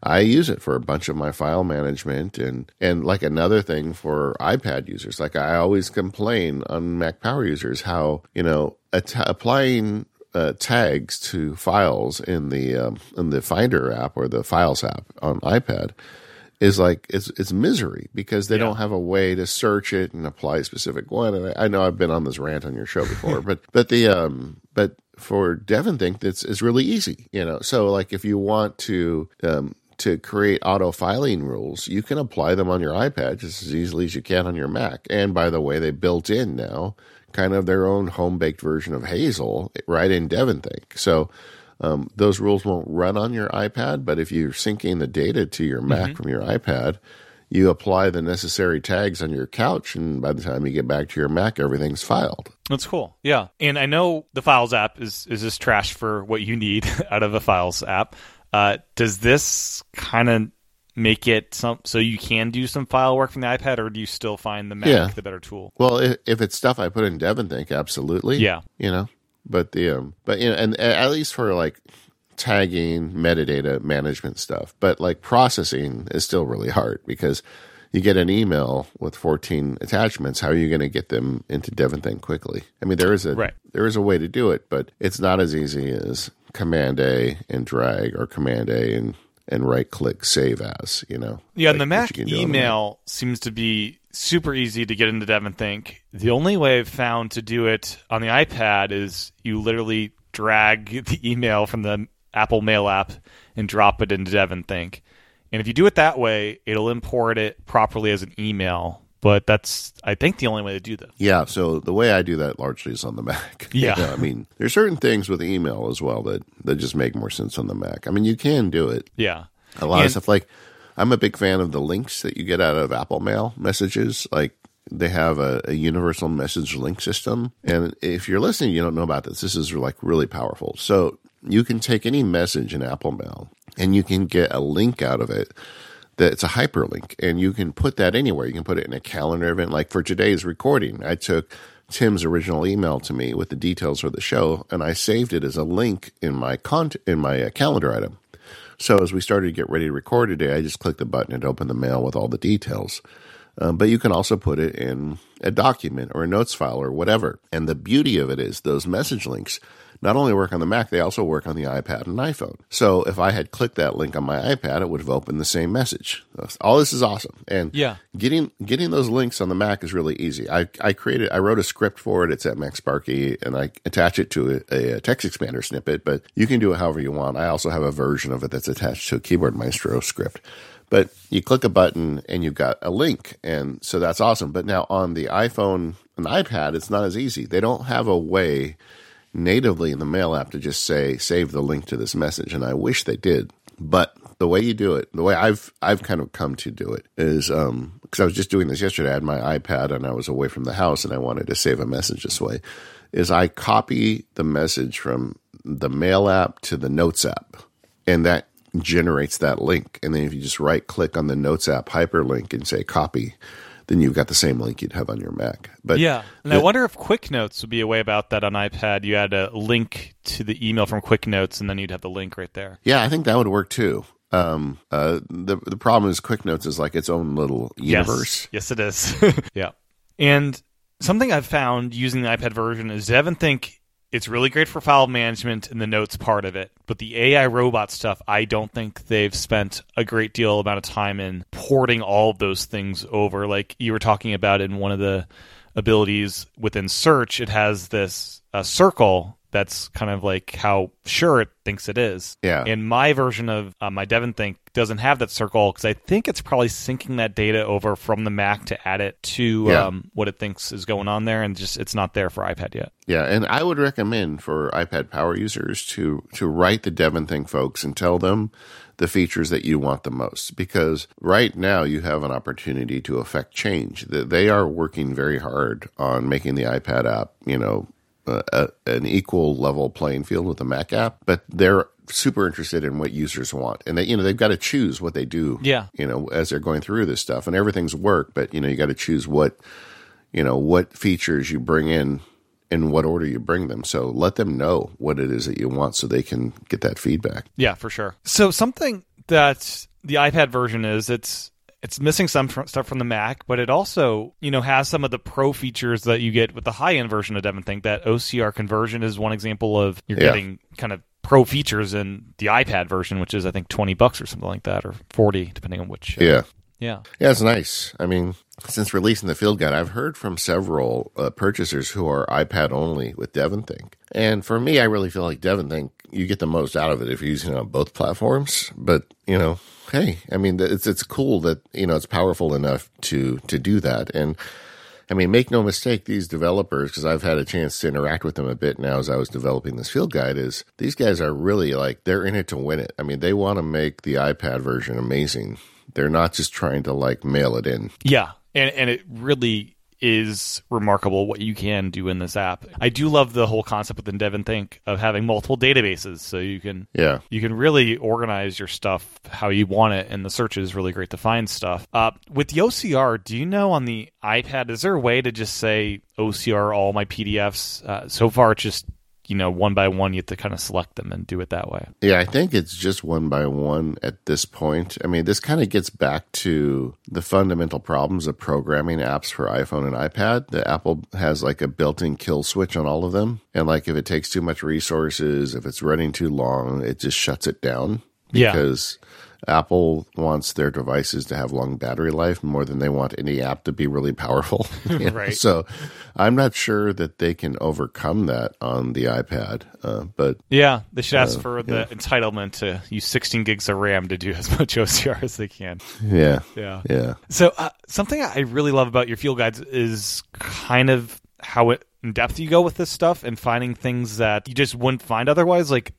I use it for a bunch of my file management and and like another thing for iPad users. Like I always complain on Mac Power Users how you know at- applying uh, tags to files in the um, in the Finder app or the Files app on iPad is like it's it's misery because they yeah. don't have a way to search it and apply a specific one. And I, I know I've been on this rant on your show before, but but the um but for DevonThink, that's is really easy, you know. So, like, if you want to um, to create auto filing rules, you can apply them on your iPad just as easily as you can on your Mac. And by the way, they built in now kind of their own home-baked version of Hazel right in DevonThink. So um, those rules won't run on your iPad, but if you're syncing the data to your Mac mm-hmm. from your iPad, you apply the necessary tags on your couch, and by the time you get back to your Mac, everything's filed. That's cool. Yeah. And I know the Files app is, is just trash for what you need out of a Files app. Uh, does this kind of make it some, so you can do some file work from the iPad, or do you still find the Mac yeah. the better tool? Well, if, if it's stuff I put in DevonThink, absolutely. Yeah. You know, but the, um, but, you know, and at least for like tagging, metadata management stuff, but like processing is still really hard because you get an email with fourteen attachments. How are you going to get them into DevonThink quickly? I mean, there is a, right. there is a way to do it, but it's not as easy as Command A and drag, or Command A and, and right click save as, you know. Yeah, like, and the Mac email seems to be super easy to get into DevonThink. The only way I've found to do it on the iPad is you literally drag the email from the Apple Mail app and drop it into DevonThink. And if you do it that way, it'll import it properly as an email. But that's, I think, the only way to do that. Yeah, so the way I do that largely is on the Mac. Yeah. You know, I mean, there's certain things with email as well that, that just make more sense on the Mac. I mean, you can do it. Yeah. A lot and, of stuff. Like, I'm a big fan of the links that you get out of Apple Mail messages. Like, they have a, a universal message link system. And if you're listening, you don't know about this. This is, like, really powerful. So you can take any message in Apple Mail, and you can get a link out of it. That it's a hyperlink, and you can put that anywhere. You can put it in a calendar event. Like for today's recording, I took Tim's original email to me with the details for the show, and I saved it as a link in my cont- in my uh, calendar item. So as we started to get ready to record today, I just clicked the button and opened the mail with all the details. Um, but you can also put it in a document or a notes file or whatever. And the beauty of it is those message links not only work on the Mac, they also work on the iPad and iPhone. So if I had clicked that link on my iPad, it would have opened the same message. All this is awesome. And yeah. getting getting those links on the Mac is really easy. I, I created, I wrote a script for it. It's at MacSparky, and I attach it to a, a text expander snippet, but you can do it however you want. I also have a version of it that's attached to a Keyboard Maestro script. But you click a button and you've got a link, and so that's awesome. But now on the iPhone and iPad, it's not as easy. They don't have a way natively in the Mail app to just say, save the link to this message, and I wish they did. But the way you do it, the way I've I've kind of come to do it is, um, because I was just doing this yesterday, I had my iPad and I was away from the house and I wanted to save a message this way, is I copy the message from the Mail app to the Notes app, and that generates that link. And then if you just right click on the Notes app hyperlink and say copy, then you've got the same link you'd have on your Mac. But yeah, and the, I wonder if QuickNotes would be a way about that on iPad. You had a link to the email from QuickNotes, and then you'd have the link right there. Yeah, I think that would work too. Um, uh, the the problem is QuickNotes is like its own little universe. Yes, yes it is. Yeah. And something I've found using the iPad version is DevonThink. It's really great for file management and the notes part of it, but the A I robot stuff, I don't think they've spent a great deal amount of time in porting all of those things over. Like you were talking about in one of the abilities within search, it has this uh, circle that's kind of like how sure it thinks it is. Yeah. And my version of uh, my DevonThink doesn't have that circle because I think it's probably syncing that data over from the Mac to add it to yeah. um, what it thinks is going on there, and just it's not there for iPad yet. Yeah, and I would recommend for iPad Power users to to write the DevonThink folks and tell them the features that you want the most, because right now you have an opportunity to affect change. They are working very hard on making the iPad app, you know, A, an equal level playing field with the Mac app, but they're super interested in what users want, and they, you know, they've got to choose what they do. Yeah, you know, as they're going through this stuff, and everything's work, but you know, you got to choose what, you know, what features you bring in, in what order you bring them. So let them know what it is that you want, so they can get that feedback. Yeah, for sure. So something that the iPad version is, it's. It's missing some stuff from the Mac, but it also, you know, has some of the pro features that you get with the high-end version of DevonThink. That O C R conversion is one example of you're yeah. getting kind of pro features in the iPad version, which is, I think, twenty bucks or something like that, or forty, depending on which uh, yeah. Yeah. Yeah, it's nice. I mean, since releasing the field guide, I've heard from several uh, purchasers who are iPad only with DevonThink. And for me, I really feel like DevonThink, you get the most out of it if you're using it on both platforms. But, you know, hey, I mean, it's it's cool that, you know, it's powerful enough to to do that. And, I mean, make no mistake, these developers, because I've had a chance to interact with them a bit now as I was developing this field guide, is these guys are really like, they're in it to win it. I mean, they want to make the iPad version amazing. They're not just trying to, like, mail it in. Yeah, and and it really is remarkable what you can do in this app. I do love the whole concept within DevonThink of having multiple databases, so you can yeah. you can really organize your stuff how you want it, and the search is really great to find stuff. Uh, with the O C R, do you know on the iPad, is there a way to just say O C R all my P D Fs? Uh, so far, it's just, you know, one by one, you have to kind of select them and do it that way. Yeah, I think it's just one by one at this point. I mean, this kind of gets back to the fundamental problems of programming apps for iPhone and iPad. The Apple has like a built-in kill switch on all of them. And like if it takes too much resources, if it's running too long, it just shuts it down. Because yeah. Apple wants their devices to have long battery life more than they want any app to be really powerful. You know? Right. So I'm not sure that they can overcome that on the iPad. Uh, but yeah, they should ask uh, for the yeah. entitlement to use sixteen gigs of RAM to do as much O C R as they can. Yeah. Yeah. Yeah. So uh, something I really love about your field guides is kind of how it, in depth you go with this stuff and finding things that you just wouldn't find otherwise. Like,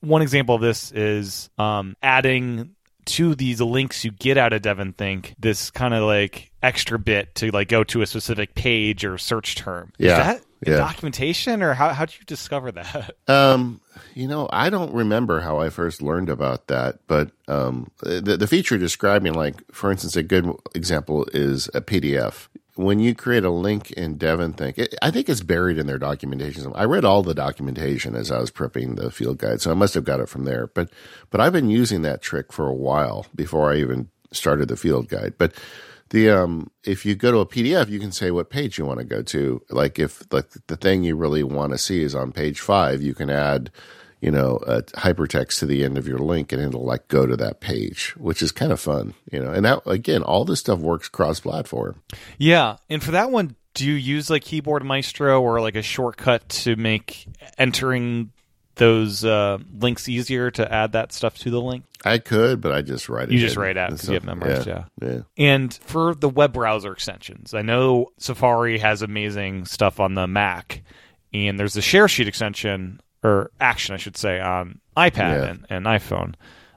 one example of this is um, adding to these links you get out of DevonThink this kind of like extra bit to like go to a specific page or search term. Yeah. Is that yeah. documentation, or how how did you discover that? Um, you know, I don't remember how I first learned about that, but um, the, the feature describing, like, for instance, a good example is a P D F. When you create a link in DevonThink, it, I think it's buried in their documentation. I read all the documentation as I was prepping the field guide, so I must have got it from there. But but I've been using that trick for a while before I even started the field guide. But the um, if you go to a P D F, you can say what page you want to go to. Like if like the thing you really want to see is on page five, you can add, you know, a hypertext to the end of your link, and it'll like go to that page, which is kind of fun, you know. And that, again, all this stuff works cross-platform. Yeah, and for that one, do you use like Keyboard Maestro or like a shortcut to make entering those uh, links easier to add that stuff to the link? I could, but I just write it. You just write it out because you have memorized, yeah, yeah. yeah. And for the web browser extensions, I know Safari has amazing stuff on the Mac, and there's the Share Sheet extension. Or action, I should say, on iPad yeah. and, and iPhone.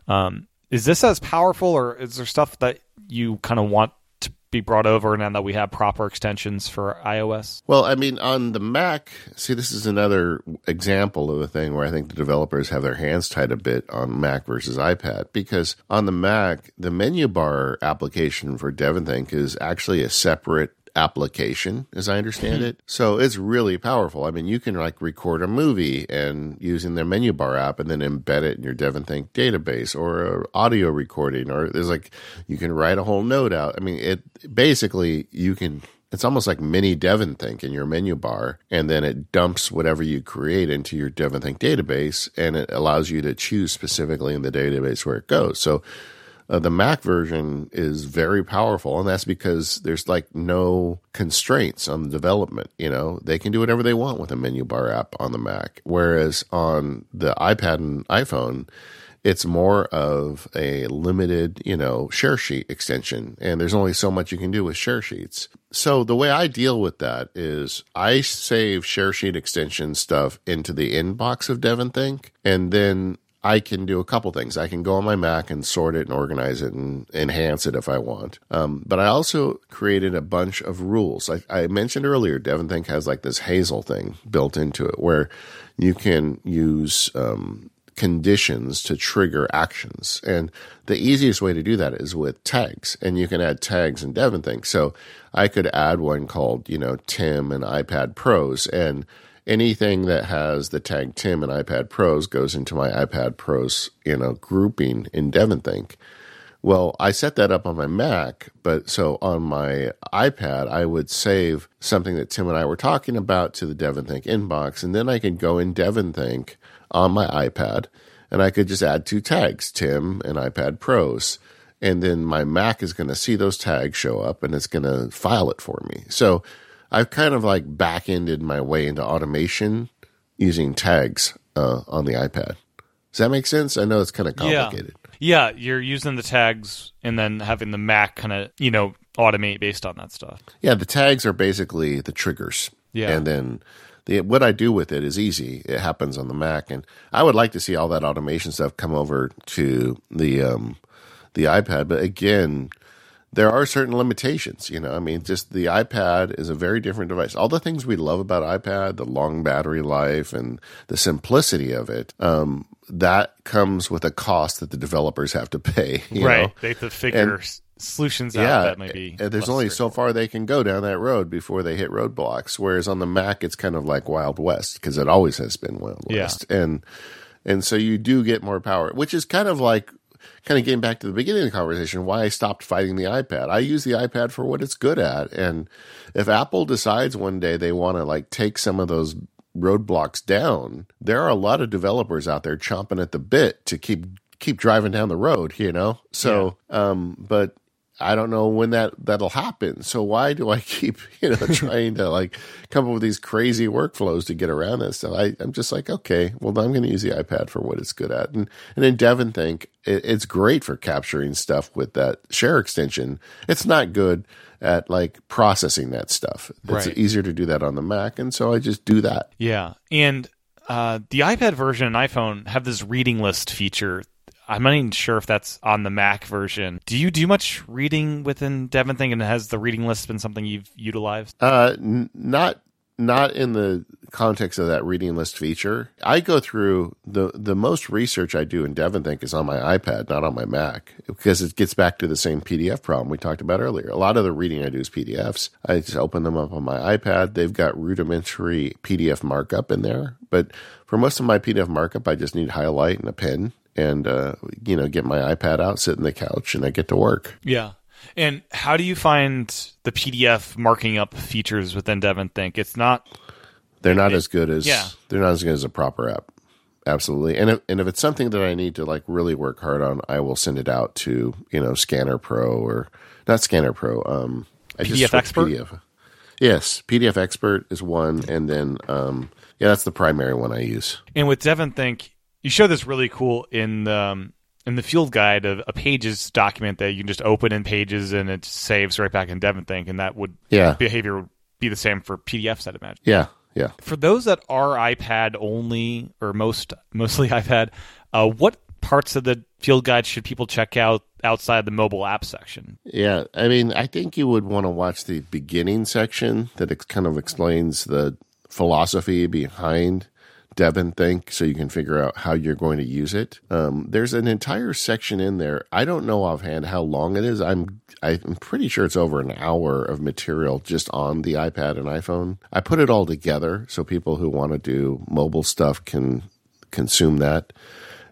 Um, is this as powerful, or is there stuff that you kind of want to be brought over now that we have proper extensions for iOS? Well, I mean, on the Mac, see, this is another example of a thing where I think the developers have their hands tied a bit on Mac versus iPad, because on the Mac, the menu bar application for DevonThink is actually a separate application, as I understand it. So it's really powerful. I mean, you can like record a movie and using their menu bar app and then embed it in your DevonThink database, or a audio recording, or there's like, you can write a whole note out. I mean, it basically, you can, it's almost like mini DevonThink in your menu bar, and then it dumps whatever you create into your DevonThink database, and it allows you to choose specifically in the database where it goes. So Uh, the Mac version is very powerful, and that's because there's like no constraints on the development. You know, they can do whatever they want with a menu bar app on the Mac, whereas on the iPad and iPhone, it's more of a limited, you know, Share Sheet extension, and there's only so much you can do with Share Sheets. So the way I deal with that is I save Share Sheet extension stuff into the inbox of DevonThink, and then I can do a couple things. I can go on my Mac and sort it and organize it and enhance it if I want. Um, but I also created a bunch of rules. I, I mentioned earlier, DevonThink has like this Hazel thing built into it where you can use um, conditions to trigger actions. And the easiest way to do that is with tags. And you can add tags in DevonThink. So I could add one called, you know, Tim and iPad Pros, and anything that has the tag Tim and iPad Pros goes into my iPad Pros, you know, grouping in DevonThink. Well, I set that up on my Mac, but so on my iPad, I would save something that Tim and I were talking about to the DevonThink inbox, and then I could go in DevonThink on my iPad, and I could just add two tags, Tim and iPad Pros. and then my Mac is going to see those tags show up and it's going to file it for me. So I've kind of like back-ended my way into automation using tags uh, on the iPad. Does that make sense? I know it's kind of complicated. Yeah. yeah, you're using the tags and then having the Mac kind of, you know, automate based on that stuff. Yeah, the tags are basically the triggers. Yeah. And then the, what I do with it is easy. It happens on the Mac. And I would like to see all that automation stuff come over to the um, the iPad. But again, there are certain limitations. You know, I mean, just the iPad is a very different device. All the things we love about iPad, the long battery life and the simplicity of it, um, that comes with a cost that the developers have to pay. You right. know? They have to figure and, solutions out yeah, that might be. There's only so far they can go down that road before they hit roadblocks. Whereas on the Mac, it's kind of like Wild West, because it always has been Wild West. Yeah. And and so you do get more power, which is kind of like, kind of getting back to the beginning of the conversation, why I stopped fighting the iPad. I use the iPad for what it's good at. And if Apple decides one day they want to like take some of those roadblocks down, there are a lot of developers out there chomping at the bit to keep keep driving down the road, you know? So, yeah. um, but I don't know when that, that'll happen. So why do I keep, you know, trying to like come up with these crazy workflows to get around this stuff? I, I'm just like, okay, well, I'm going to use the iPad for what it's good at. And and in Devon Think, it, it's great for capturing stuff with that share extension. It's not good at like processing that stuff. It's right. easier to do that on the Mac. And so I just do that. Yeah. And uh, the iPad version and iPhone have this reading list feature. I'm not even sure if that's on the Mac version. Do you do much reading within Devon Think, and has the reading list been something you've utilized? Uh, n- not not in the context of that reading list feature. I go through the, the most research I do in Devon Think is on my iPad, not on my Mac, because it gets back to the same P D F problem we talked about earlier. A lot of the reading I do is P D Fs. I just open them up on my iPad. They've got rudimentary P D F markup in there. But for most of my P D F markup, I just need highlight and a pen. And, uh, you know, get my iPad out, sit on the couch, and I get to work. Yeah. And how do you find the P D F marking up features within Devon Think? It's not... They're not it, as good as... Yeah. They're not as good as a proper app. Absolutely. And if, and if it's something that I need to, like, really work hard on, I will send it out to, you know, Scanner Pro or... Not Scanner Pro. Um, I P D F just Expert? P D F. Yes. P D F Expert is one. And then, um, yeah, that's the primary one I use. And with Devon Think... You show this really cool in the, um, in the field guide of a Pages document that you can just open in Pages and it saves right back in Devon Think, and that would yeah. behavior would be the same for P D Fs, I'd imagine. Yeah, yeah. For those that are iPad only or most mostly iPad, uh, what parts of the field guide should people check out outside the mobile app section? Yeah, I mean, I think you would want to watch the beginning section that it kind of explains the philosophy behind Devon Think, so you can figure out how you're going to use it. Um, there's an entire section in there. I don't know offhand how long it is. I'm I'm pretty sure it's over an hour of material just on the iPad and iPhone. I put it all together so people who want to do mobile stuff can consume that.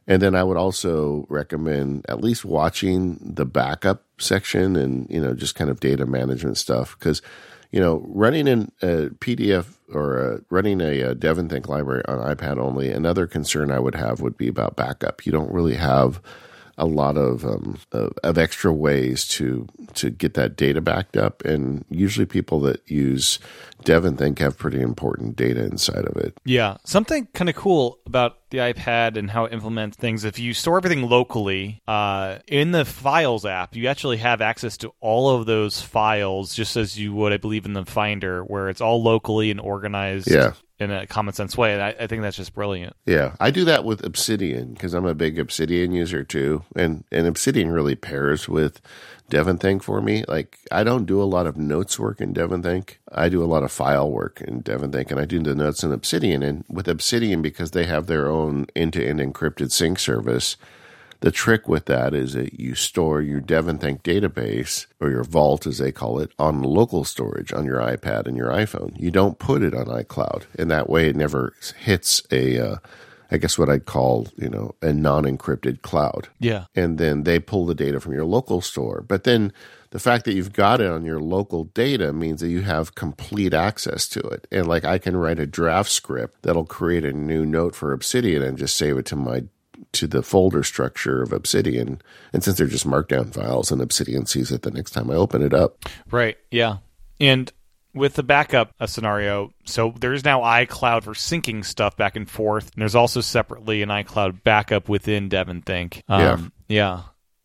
And then I would also recommend at least watching the backup section and, you know, just kind of data management stuff, because you know, running in a P D F or a, running a, a Devon Think library on iPad only, another concern I would have would be about backup. You don't really have a lot of um, of, of extra ways to to get that data backed up, and usually people that use Devon Think have pretty important data inside of it. Yeah, something kind of cool about the iPad and how it implements things. If you store everything locally uh, in the Files app, you actually have access to all of those files, just as you would, I believe, in the Finder, where it's all locally and organized yeah. in a common sense way. And I, I think that's just brilliant. Yeah, I do that with Obsidian because I'm a big Obsidian user too, and and Obsidian really pairs with Devon Think for me. Like, I don't do a lot of notes work in Devon Think. I do a lot of file work in Devon Think, and I do the notes in Obsidian. And with Obsidian, because they have their own end-to-end encrypted sync service, the trick with that is that you store your Devon Think database, or your vault as they call it, on local storage on your iPad and your iPhone. You don't put it on iCloud, and that way it never hits a... Uh, I guess what I'd call, you know, a non-encrypted cloud. Yeah. And then they pull the data from your local store. But then the fact that you've got it on your local data means that you have complete access to it. And like, I can write a draft script that'll create a new note for Obsidian and just save it to my to the folder structure of Obsidian. And since they're just markdown files, and Obsidian sees it the next time I open it up. Right, yeah. And with the backup scenario, so there's now iCloud for syncing stuff back and forth. And there's also separately an iCloud backup within DevonThink. Um, yeah. Yeah.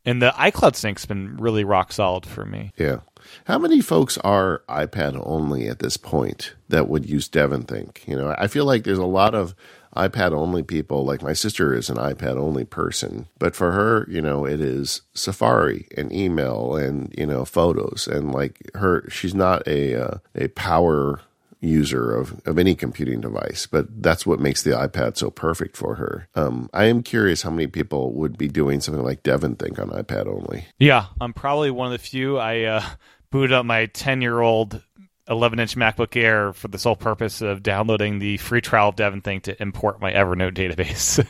And the iCloud sync's been really rock solid for me. Yeah. How many folks are iPad only at this point that would use DevonThink? You know, I feel like there's a lot of iPad only people. Like my sister is an iPad only person, but for her, you know, it is Safari and email and, you know, photos, and like her, she's not a uh, a power user of, of any computing device, but that's what makes the iPad so perfect for her. Um, I am curious how many people would be doing something like DevonThink on iPad only. Yeah, I'm probably one of the few. I uh, booted up my ten-year-old eleven-inch MacBook Air for the sole purpose of downloading the free trial of DevonThink to import my Evernote database.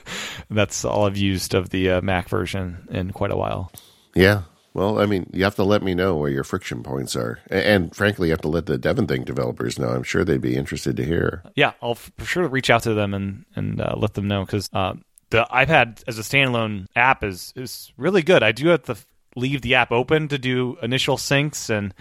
That's all I've used of the uh, Mac version in quite a while. Yeah. Well, I mean, you have to let me know where your friction points are. And frankly, you have to let the DevonThink developers know. I'm sure they'd be interested to hear. Yeah, I'll for sure reach out to them and, and uh, let them know, because uh, the iPad as a standalone app is, is really good. I do have to leave the app open to do initial syncs, and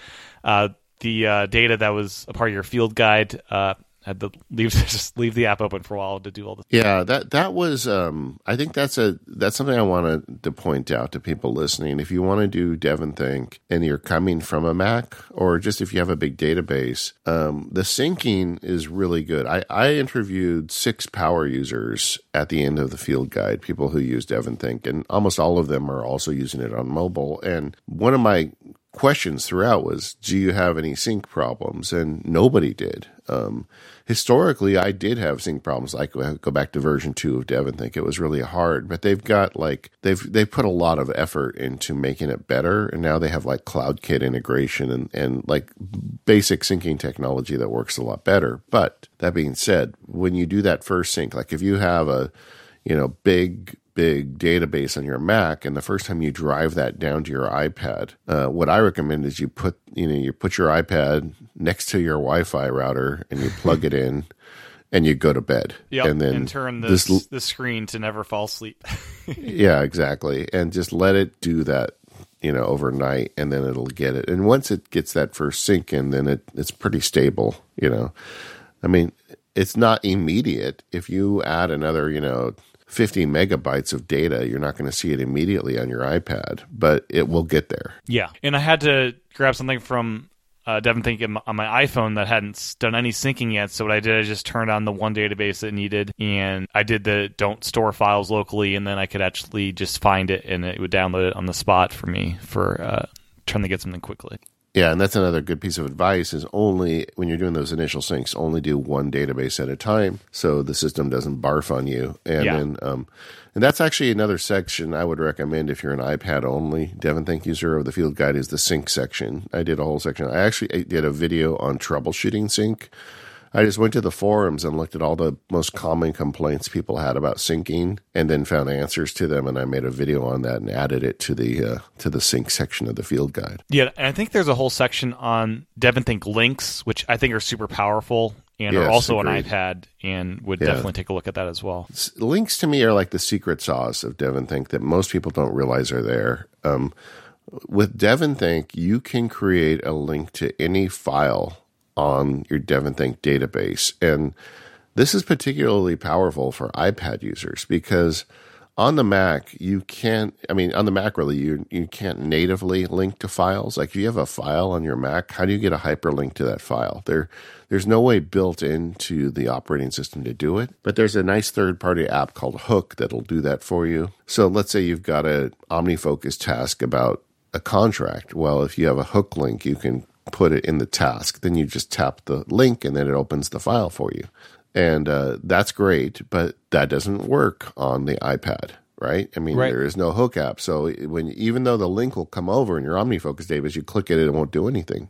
uh, the uh, data that was a part of your field guide uh had to leave just leave the app open for a while to do all this. Yeah, that that was. Um, I think that's a that's something I wanted to point out to people listening. If you want to do DevonThink and you're coming from a Mac, or just if you have a big database, um, the syncing is really good. I, I interviewed six power users at the end of the field guide, people who use DevonThink, and almost all of them are also using it on mobile. And one of my questions throughout was, do you have any sync problems? And nobody did. Um, historically, I did have sync problems. I go back to version two of DevonThink. It was really hard, but they've got like, they've, they've put a lot of effort into making it better. And now they have like CloudKit integration and, and like basic syncing technology that works a lot better. But that being said, when you do that first sync, like if you have a, you know, big, big database on your Mac, and the first time you drive that down to your iPad, uh, what I recommend is you put, you know, you put your iPad next to your Wi-Fi router and you plug it in and you go to bed. Yep, and then and turn the, this, the screen to never fall asleep. Yeah, exactly. And just let it do that, you know, overnight, and then it'll get it. And once it gets that first sync in, then it, it's pretty stable, you know. I mean, it's not immediate. If you add another, you know, fifty megabytes of data, you're not going to see it immediately on your iPad, but it will get there. Yeah. And I had to grab something from uh, DevonThink on my iPhone that hadn't done any syncing yet. So what I did, I just turned on the one database it needed, and I did the don't store files locally, and then I could actually just find it, and it would download it on the spot for me for uh, trying to get something quickly. Yeah, and that's another good piece of advice is only, when you're doing those initial syncs, only do one database at a time so the system doesn't barf on you. And yeah. then, um, and that's actually another section I would recommend if you're an iPad-only DevonThink user of the field guide is the sync section. I did a whole section. I actually I did a video on troubleshooting sync. I just went to the forums and looked at all the most common complaints people had about syncing, and then found answers to them. And I made a video on that and added it to the uh, to the sync section of the field guide. Yeah, and I think there's a whole section on DevonThink links, which I think are super powerful and yes, are also agreed. On iPad, and would yeah. definitely take a look at that as well. Links to me are like the secret sauce of DevonThink that most people don't realize are there. Um, with DevonThink, you can create a link to any file on your DevonThink database. And this is particularly powerful for iPad users because on the Mac, you can't, I mean, on the Mac really, you, you can't natively link to files. Like if you have a file on your Mac, how do you get a hyperlink to that file? There, there's no way built into the operating system to do it, but there's a nice third-party app called Hook that'll do that for you. So let's say you've got an OmniFocus task about a contract. Well, if you have a Hook link, you can put it in the task, then you just tap the link and then it opens the file for you. And uh, that's great, but that doesn't work on the iPad, right? I mean, right. There is no Hook app. So when even though the link will come over in your OmniFocus database, you click it, it won't do anything.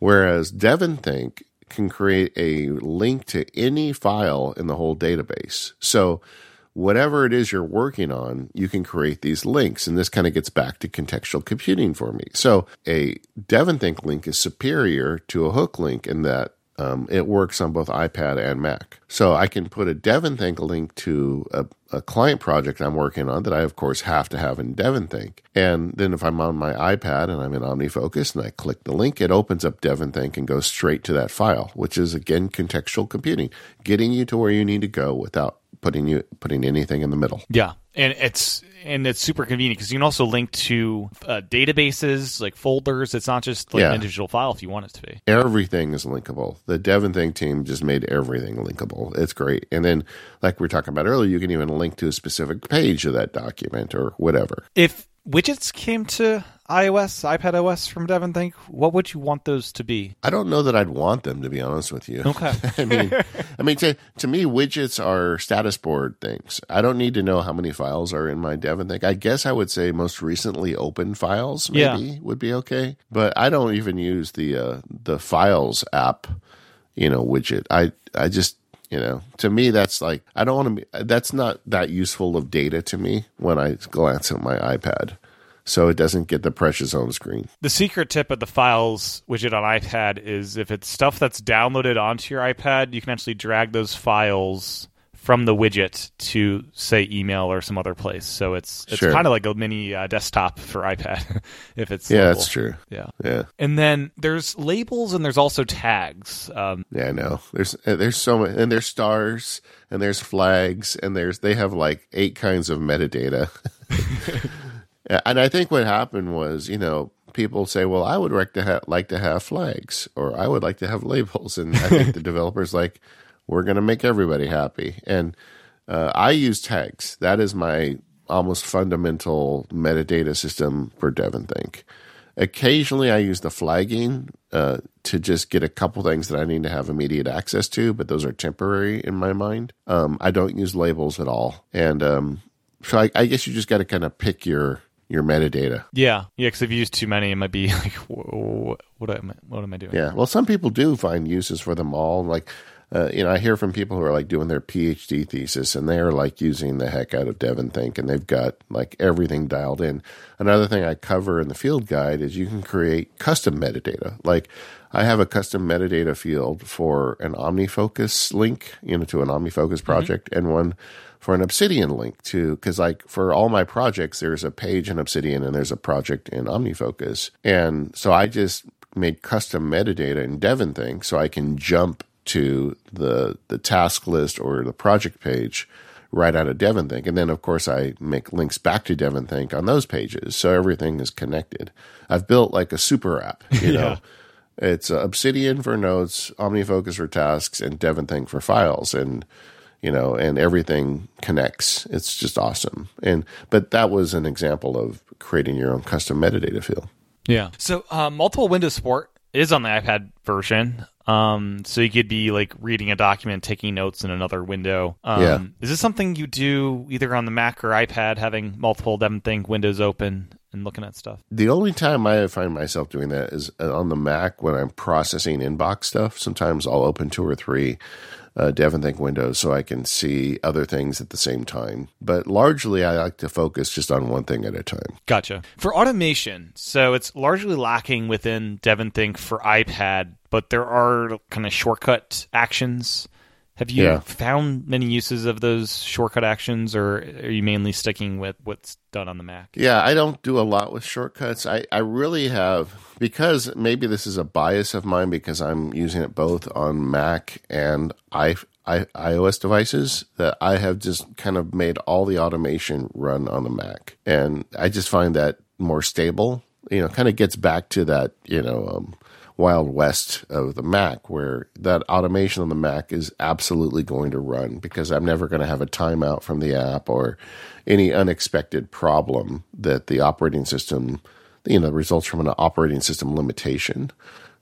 Whereas DevonThink can create a link to any file in the whole database. So whatever it is you're working on, you can create these links. And this kind of gets back to contextual computing for me. So a DevonThink link is superior to a Hook link in that um, it works on both iPad and Mac. So I can put a DevonThink link to a, a client project I'm working on that I, of course, have to have in DevonThink. And then if I'm on my iPad and I'm in OmniFocus and I click the link, it opens up DevonThink and goes straight to that file, which is, again, contextual computing, getting you to where you need to go without putting you putting anything in the middle. Yeah, and it's and it's super convenient because you can also link to uh, databases, like folders. It's not just like yeah. an individual file if you want it to be. Everything is linkable. The DevonThink team just made everything linkable. It's great. And then, like we were talking about earlier, you can even link to a specific page of that document or whatever. If widgets came to iOS, iPadOS from DevonThink, what would you want those to be? I don't know that I'd want them, to be honest with you. Okay. I mean, I mean to, to me, widgets are status board things. I don't need to know how many files are in my DevonThink. I guess I would say most recently opened files maybe yeah. would be okay. But I don't even use the uh, the Files app, you know, widget. I I just... You know, to me, that's like, I don't want to be, that's not that useful of data to me when I glance at my iPad. So it doesn't get the precious home screen. The secret tip of the Files widget on iPad is if it's stuff that's downloaded onto your iPad, you can actually drag those files from the widget to, say, email or some other place. So it's it's sure. kind of like a mini uh, desktop for iPad, if it's Yeah, labeled. That's true. Yeah. yeah. And then there's labels and there's also tags. Um, yeah, I know. There's, there's so many. And there's stars and there's flags and there's they have like eight kinds of metadata. And I think what happened was, you know, people say, well, I would like to, ha- like to have flags or I would like to have labels. And I think the developer's like, we're going to make everybody happy. And uh, I use tags. That is my almost fundamental metadata system for DevonThink. Occasionally, I use the flagging uh, to just get a couple things that I need to have immediate access to, but those are temporary in my mind. Um, I don't use labels at all. And um, so I, I guess you just got to kind of pick your... your metadata. Yeah. Yeah, because if you use too many, it might be like, whoa, what am I, what am I doing? Yeah. Well, some people do find uses for them all. Like, uh, you know, I hear from people who are like doing their PhD thesis and they're like using the heck out of DevonThink and they've got like everything dialed in. Another thing I cover in the field guide is you can create custom metadata. Like I have a custom metadata field for an OmniFocus link, you know, to an OmniFocus project mm-hmm. and one for an Obsidian link too, because like for all my projects, there's a page in Obsidian and there's a project in OmniFocus. And so I just made custom metadata in DevonThink so I can jump to the the task list or the project page right out of DevonThink. And then, of course, I make links back to DevonThink on those pages. So everything is connected. I've built like a super app, you know. Yeah. It's Obsidian for notes, OmniFocus for tasks, and DevonThink for files. And you know, and everything connects. It's just awesome. And but that was an example of creating your own custom metadata field. Yeah. So uh, multiple window support is on the iPad version. Um, so you could be like reading a document, taking notes in another window. Um, yeah. Is this something you do either on the Mac or iPad, having multiple DevonThink windows open and looking at stuff? The only time I find myself doing that is on the Mac when I'm processing inbox stuff. Sometimes I'll open two or three Uh, DevonThink windows so I can see other things at the same time. But largely, I like to focus just on one thing at a time. Gotcha. For automation, so it's largely lacking within DevonThink for iPad, but there are kind of shortcut actions. Have you yeah. found many uses of those shortcut actions, or are you mainly sticking with what's done on the Mac? Yeah, I don't do a lot with shortcuts. I, I really have, because maybe this is a bias of mine because I'm using it both on Mac and I, I, iOS devices, that I have just kind of made all the automation run on the Mac. And I just find that more stable. You know, kind of gets back to that, you know, um, Wild West of the Mac, where that automation on the Mac is absolutely going to run because I'm never going to have a timeout from the app or any unexpected problem that the operating system, you know, results from an operating system limitation.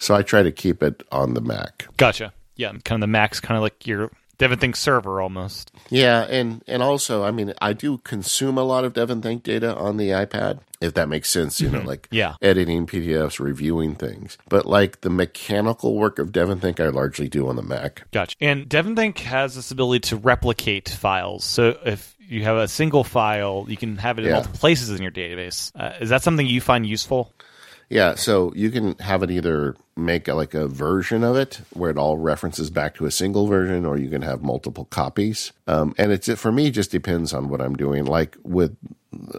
So I try to keep it on the Mac. Gotcha. Yeah, kind of the Mac's kind of like your DevonThink server almost. Yeah, and and also, I mean, I do consume a lot of DevonThink data on the iPad, if that makes sense, you know, like yeah. editing P D Fs, reviewing things. But like the mechanical work of DevonThink, I largely do on the Mac. Gotcha. And DevonThink has this ability to replicate files. So if you have a single file, you can have it in yeah. multiple places in your database. Uh, is that something you find useful? Yeah, so you can have it either make a, like a version of it where it all references back to a single version, or you can have multiple copies. Um, and it's it for me just depends on what I'm doing. Like with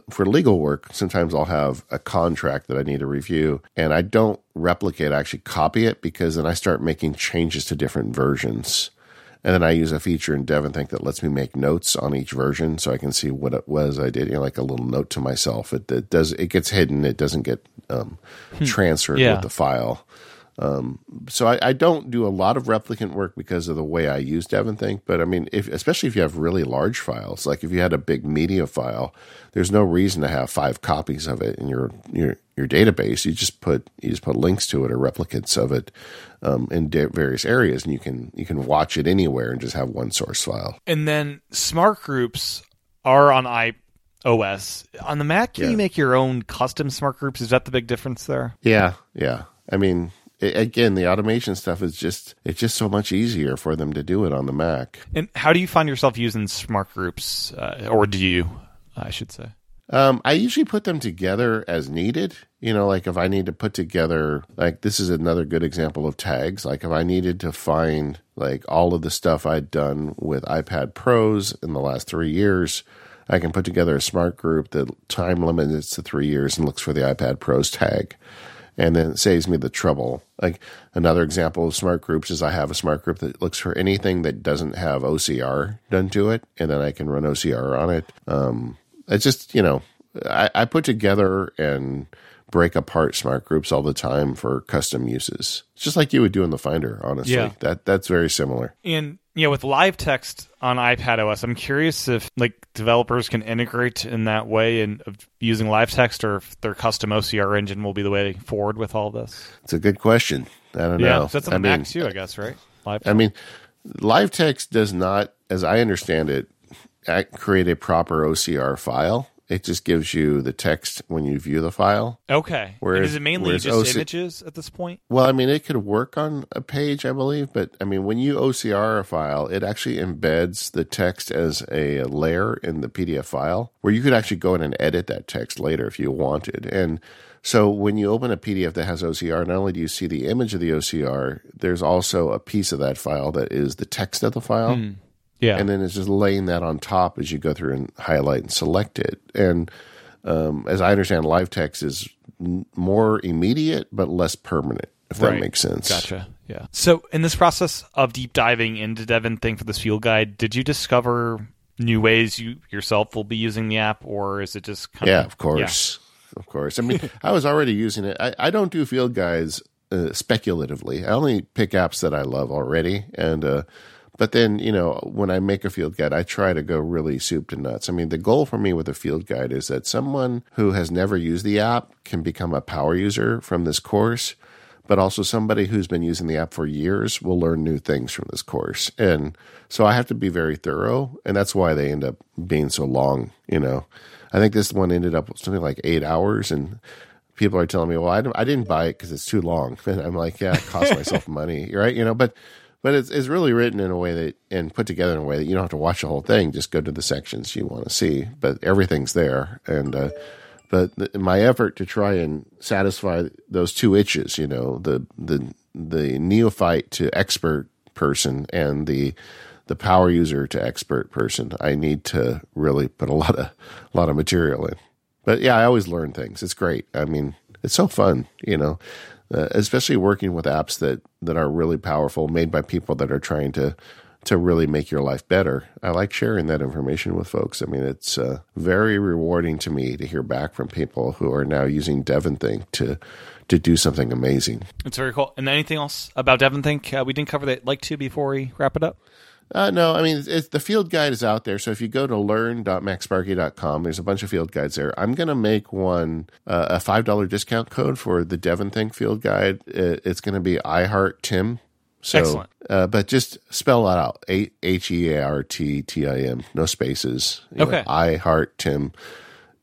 for legal work, sometimes I'll have a contract that I need to review, and I don't replicate, I actually copy it, because then I start making changes to different versions. And then I use a feature in DevonThink that lets me make notes on each version, so I can see what it was I did, you know, like a little note to myself. It, it does, it gets hidden. It doesn't get um, hmm. transferred yeah. with the file. Um, so I, I don't do a lot of replicant work because of the way I use DevonThink. But I mean, if, especially if you have really large files, like if you had a big media file, there's no reason to have five copies of it in your your your database. You just put you just put links to it or replicates of it um, in de- various areas, and you can you can watch it anywhere and just have one source file. And then smart groups are on I. O S on the Mac. Can yeah. you make your own custom smart groups? Is that the big difference there? Yeah, yeah. I mean. Again, the automation stuff is just, it's just so much easier for them to do it on the Mac. And how do you find yourself using smart groups, uh, or do you, I should say? Um, I usually put them together as needed. You know, like if I need to put together, like this is another good example of tags. Like if I needed to find like all of the stuff I'd done with iPad Pros in the last three years, I can put together a smart group that time limits to three years and looks for the iPad Pros tag. And then it saves me the trouble. Like another example of smart groups is I have a smart group that looks for anything that doesn't have O C R done to it, and then I can run O C R on it. Um, it's just, you know, I, I put together and break apart smart groups all the time for custom uses. It's just like you would do in the Finder, honestly. Yeah. That That's very similar. And, you know, with live text on iPadOS, I'm curious if, like, developers can integrate in that way and of using live text, or if their custom O C R engine will be the way forward with all this? It's a good question. I don't yeah, know. So that's on the Mac too, I guess, right? Live text. I mean, live text does not, as I understand it, create a proper O C R file. It just gives you the text when you view the file. Okay. Whereas, is it mainly just O C- images at this point? Well, I mean, it could work on a page, I believe. But, I mean, when you O C R a file, it actually embeds the text as a layer in the P D F file, where you could actually go in and edit that text later if you wanted. And so when you open a P D F that has O C R, not only do you see the image of the O C R, there's also a piece of that file that is the text of the file. Mm. Yeah, and then it's just laying that on top as you go through and highlight and select it. And um, as I understand, live text is n- more immediate but less permanent, if right. that makes sense. Gotcha. Yeah. So in this process of deep diving into DevonThink for this field guide, did you discover new ways you yourself will be using the app, or is it just kind yeah, of? Yeah, of course, yeah. of course. I mean, I was already using it. I, I don't do field guides uh, speculatively. I only pick apps that I love already, and. Uh, But then, you know, when I make a field guide, I try to go really soup to nuts. I mean, the goal for me with a field guide is that someone who has never used the app can become a power user from this course, but also somebody who's been using the app for years will learn new things from this course. And so I have to be very thorough, and that's why they end up being so long, you know. I think this one ended up something like eight hours, and people are telling me, well, I, I didn't buy it because it's too long. And I'm like, yeah, it cost myself money, right? You know, but... But it's it's really written in a way that, and put together in a way that you don't have to watch the whole thing. Just go to the sections you want to see. But everything's there. And uh, but th- my effort to try and satisfy those two itches, you know, the the the neophyte to expert person and the the power user to expert person, I need to really put a lot of a lot of material in. But yeah, I always learn things. It's great. I mean, it's so fun, you know. Uh, especially working with apps that, that are really powerful, made by people that are trying to to really make your life better. I like sharing that information with folks. I mean, it's uh, very rewarding to me to hear back from people who are now using DevonThink to to do something amazing. It's very cool. And anything else about DevonThink uh, we didn't cover that you'd like to before we wrap it up? Uh, no, I mean, it's, it's, the field guide is out there. So if you go to learn dot mac sparky dot com, there's a bunch of field guides there. I'm going to make one, uh, a five dollars discount code for the DevonThink field guide. It, it's going to be I Heart Tim. So, Excellent. Uh, but just spell that out, H E A R T T I M, no spaces. You okay. Know, I Heart Tim.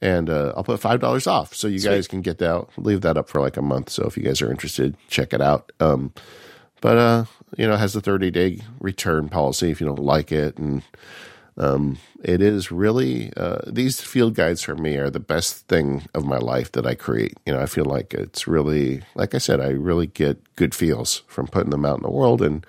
And uh, I'll put five dollars off. So you Sweet. guys can get that, leave that up for like a month. So if you guys are interested, check it out. Um, but, uh, you know, it has a thirty-day return policy if you don't like it. And Um, it is really uh, these field guides for me are the best thing of my life that I create. You know, I feel like it's really, like I said, I really get good feels from putting them out in the world and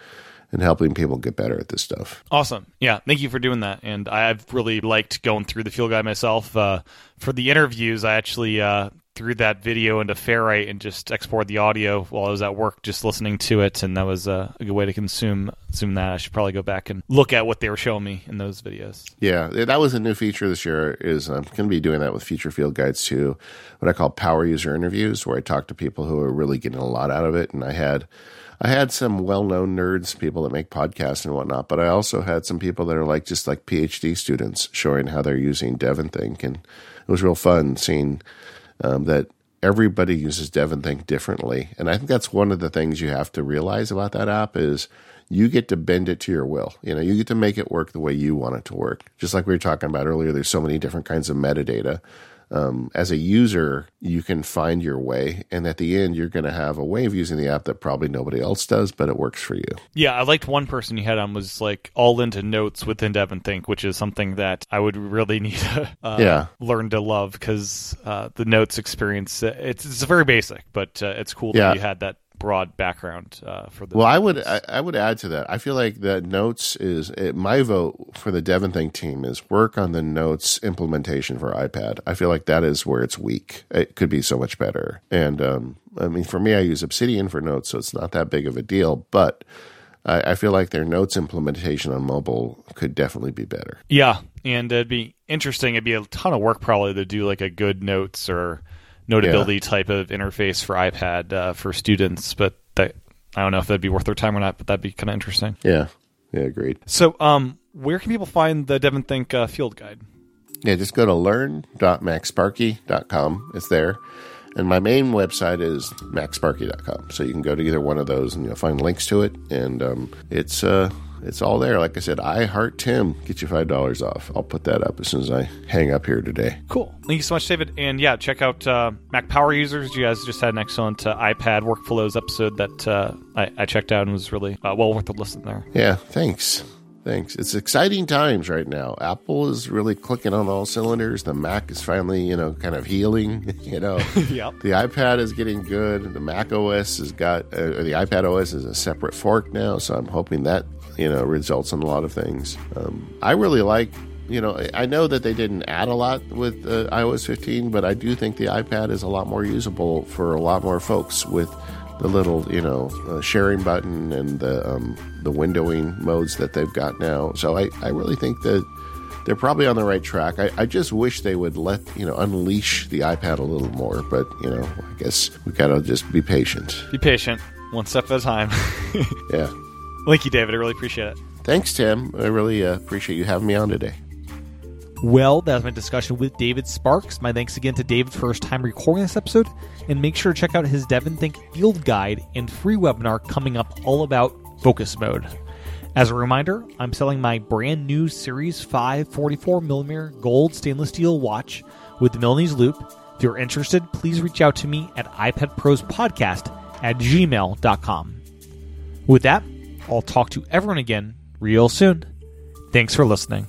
and helping people get better at this stuff. Awesome. Yeah. Thank you for doing that. And I've really liked going through the field guide myself. Uh, for the interviews, I actually uh, threw that video into Fairlight and just exported the audio while I was at work, just listening to it. And that was uh, a good way to consume, consume that. I should probably go back and look at what they were showing me in those videos. Yeah. That was a new feature this year. Is I'm going to be doing that with future field guides too, what I call power user interviews, where I talk to people who are really getting a lot out of it. And I had... I had some well-known nerds, people that make podcasts and whatnot, but I also had some people that are like just like PhD students showing how they're using Dev and Think, and it was real fun seeing um, that everybody uses Dev and Think differently. And I think that's one of the things you have to realize about that app is you get to bend it to your will. You know, you get to make it work the way you want it to work. Just like we were talking about earlier, there's so many different kinds of metadata. Um, as a user, you can find your way, and at the end, you're going to have a way of using the app that probably nobody else does, but it works for you. Yeah, I liked one person you had on was like all into notes within Dev and Think, which is something that I would really need to uh, yeah. learn to love, because uh, the notes experience, it's, it's very basic, but uh, it's cool yeah. that you had that broad background uh, for the. Well, I would I, I would add to that. I feel like the notes is it, my vote for the Dev and Think team is work on the notes implementation for iPad. I feel like that is where it's weak. It could be so much better. And um, I mean, for me, I use Obsidian for notes, so it's not that big of a deal. But I, I feel like their notes implementation on mobile could definitely be better. Yeah, and it'd be interesting. It'd be a ton of work probably to do like a good notes or Notability yeah. type of interface for iPad uh, for students, but that, I don't know if that'd be worth their time or not, but that'd be kind of interesting. Yeah, yeah, agreed. So um, where can people find the Dev and Think uh, field guide? Yeah, just go to learn dot max sparky dot com. It's there. And my main website is max sparky dot com. So you can go to either one of those and you'll find links to it. And um, it's uh, it's all there. Like I said, I Heart Tim. Get you five dollars off. I'll put that up as soon as I hang up here today. Cool. Thank you so much, David. And yeah, check out uh, Mac Power Users. You guys just had an excellent uh, iPad workflows episode that uh, I, I checked out and was really uh, well worth the listen there. Yeah, thanks. Thanks. It's exciting times right now. Apple is really clicking on all cylinders. The Mac is finally, you know, kind of healing. You know, yep. The iPad is getting good. The Mac O S has got, uh, or the iPad O S is a separate fork now. So I'm hoping that, you know, results in a lot of things. Um, I really like, you know, I know that they didn't add a lot with uh, i O S fifteen, but I do think the iPad is a lot more usable for a lot more folks with the little, you know, uh, sharing button and the um, the windowing modes that they've got now. So I, I really think that they're probably on the right track. I, I just wish they would let, you know, unleash the iPad a little more. But, you know, I guess we got to just be patient. Be patient. One step at a time. Yeah. Thank you, David. I really appreciate it. Thanks, Tim. I really uh, appreciate you having me on today. Well, that was my discussion with David Sparks. My thanks again to David for his time recording this episode, and make sure to check out his Dev and Think field guide and free webinar coming up all about focus mode. As a reminder, I'm selling my brand new Series five forty-four millimeter gold stainless steel watch with the Milanese loop. If you're interested, please reach out to me at iPad Pros Podcast at gmail dot com. With that, I'll talk to everyone again real soon. Thanks for listening.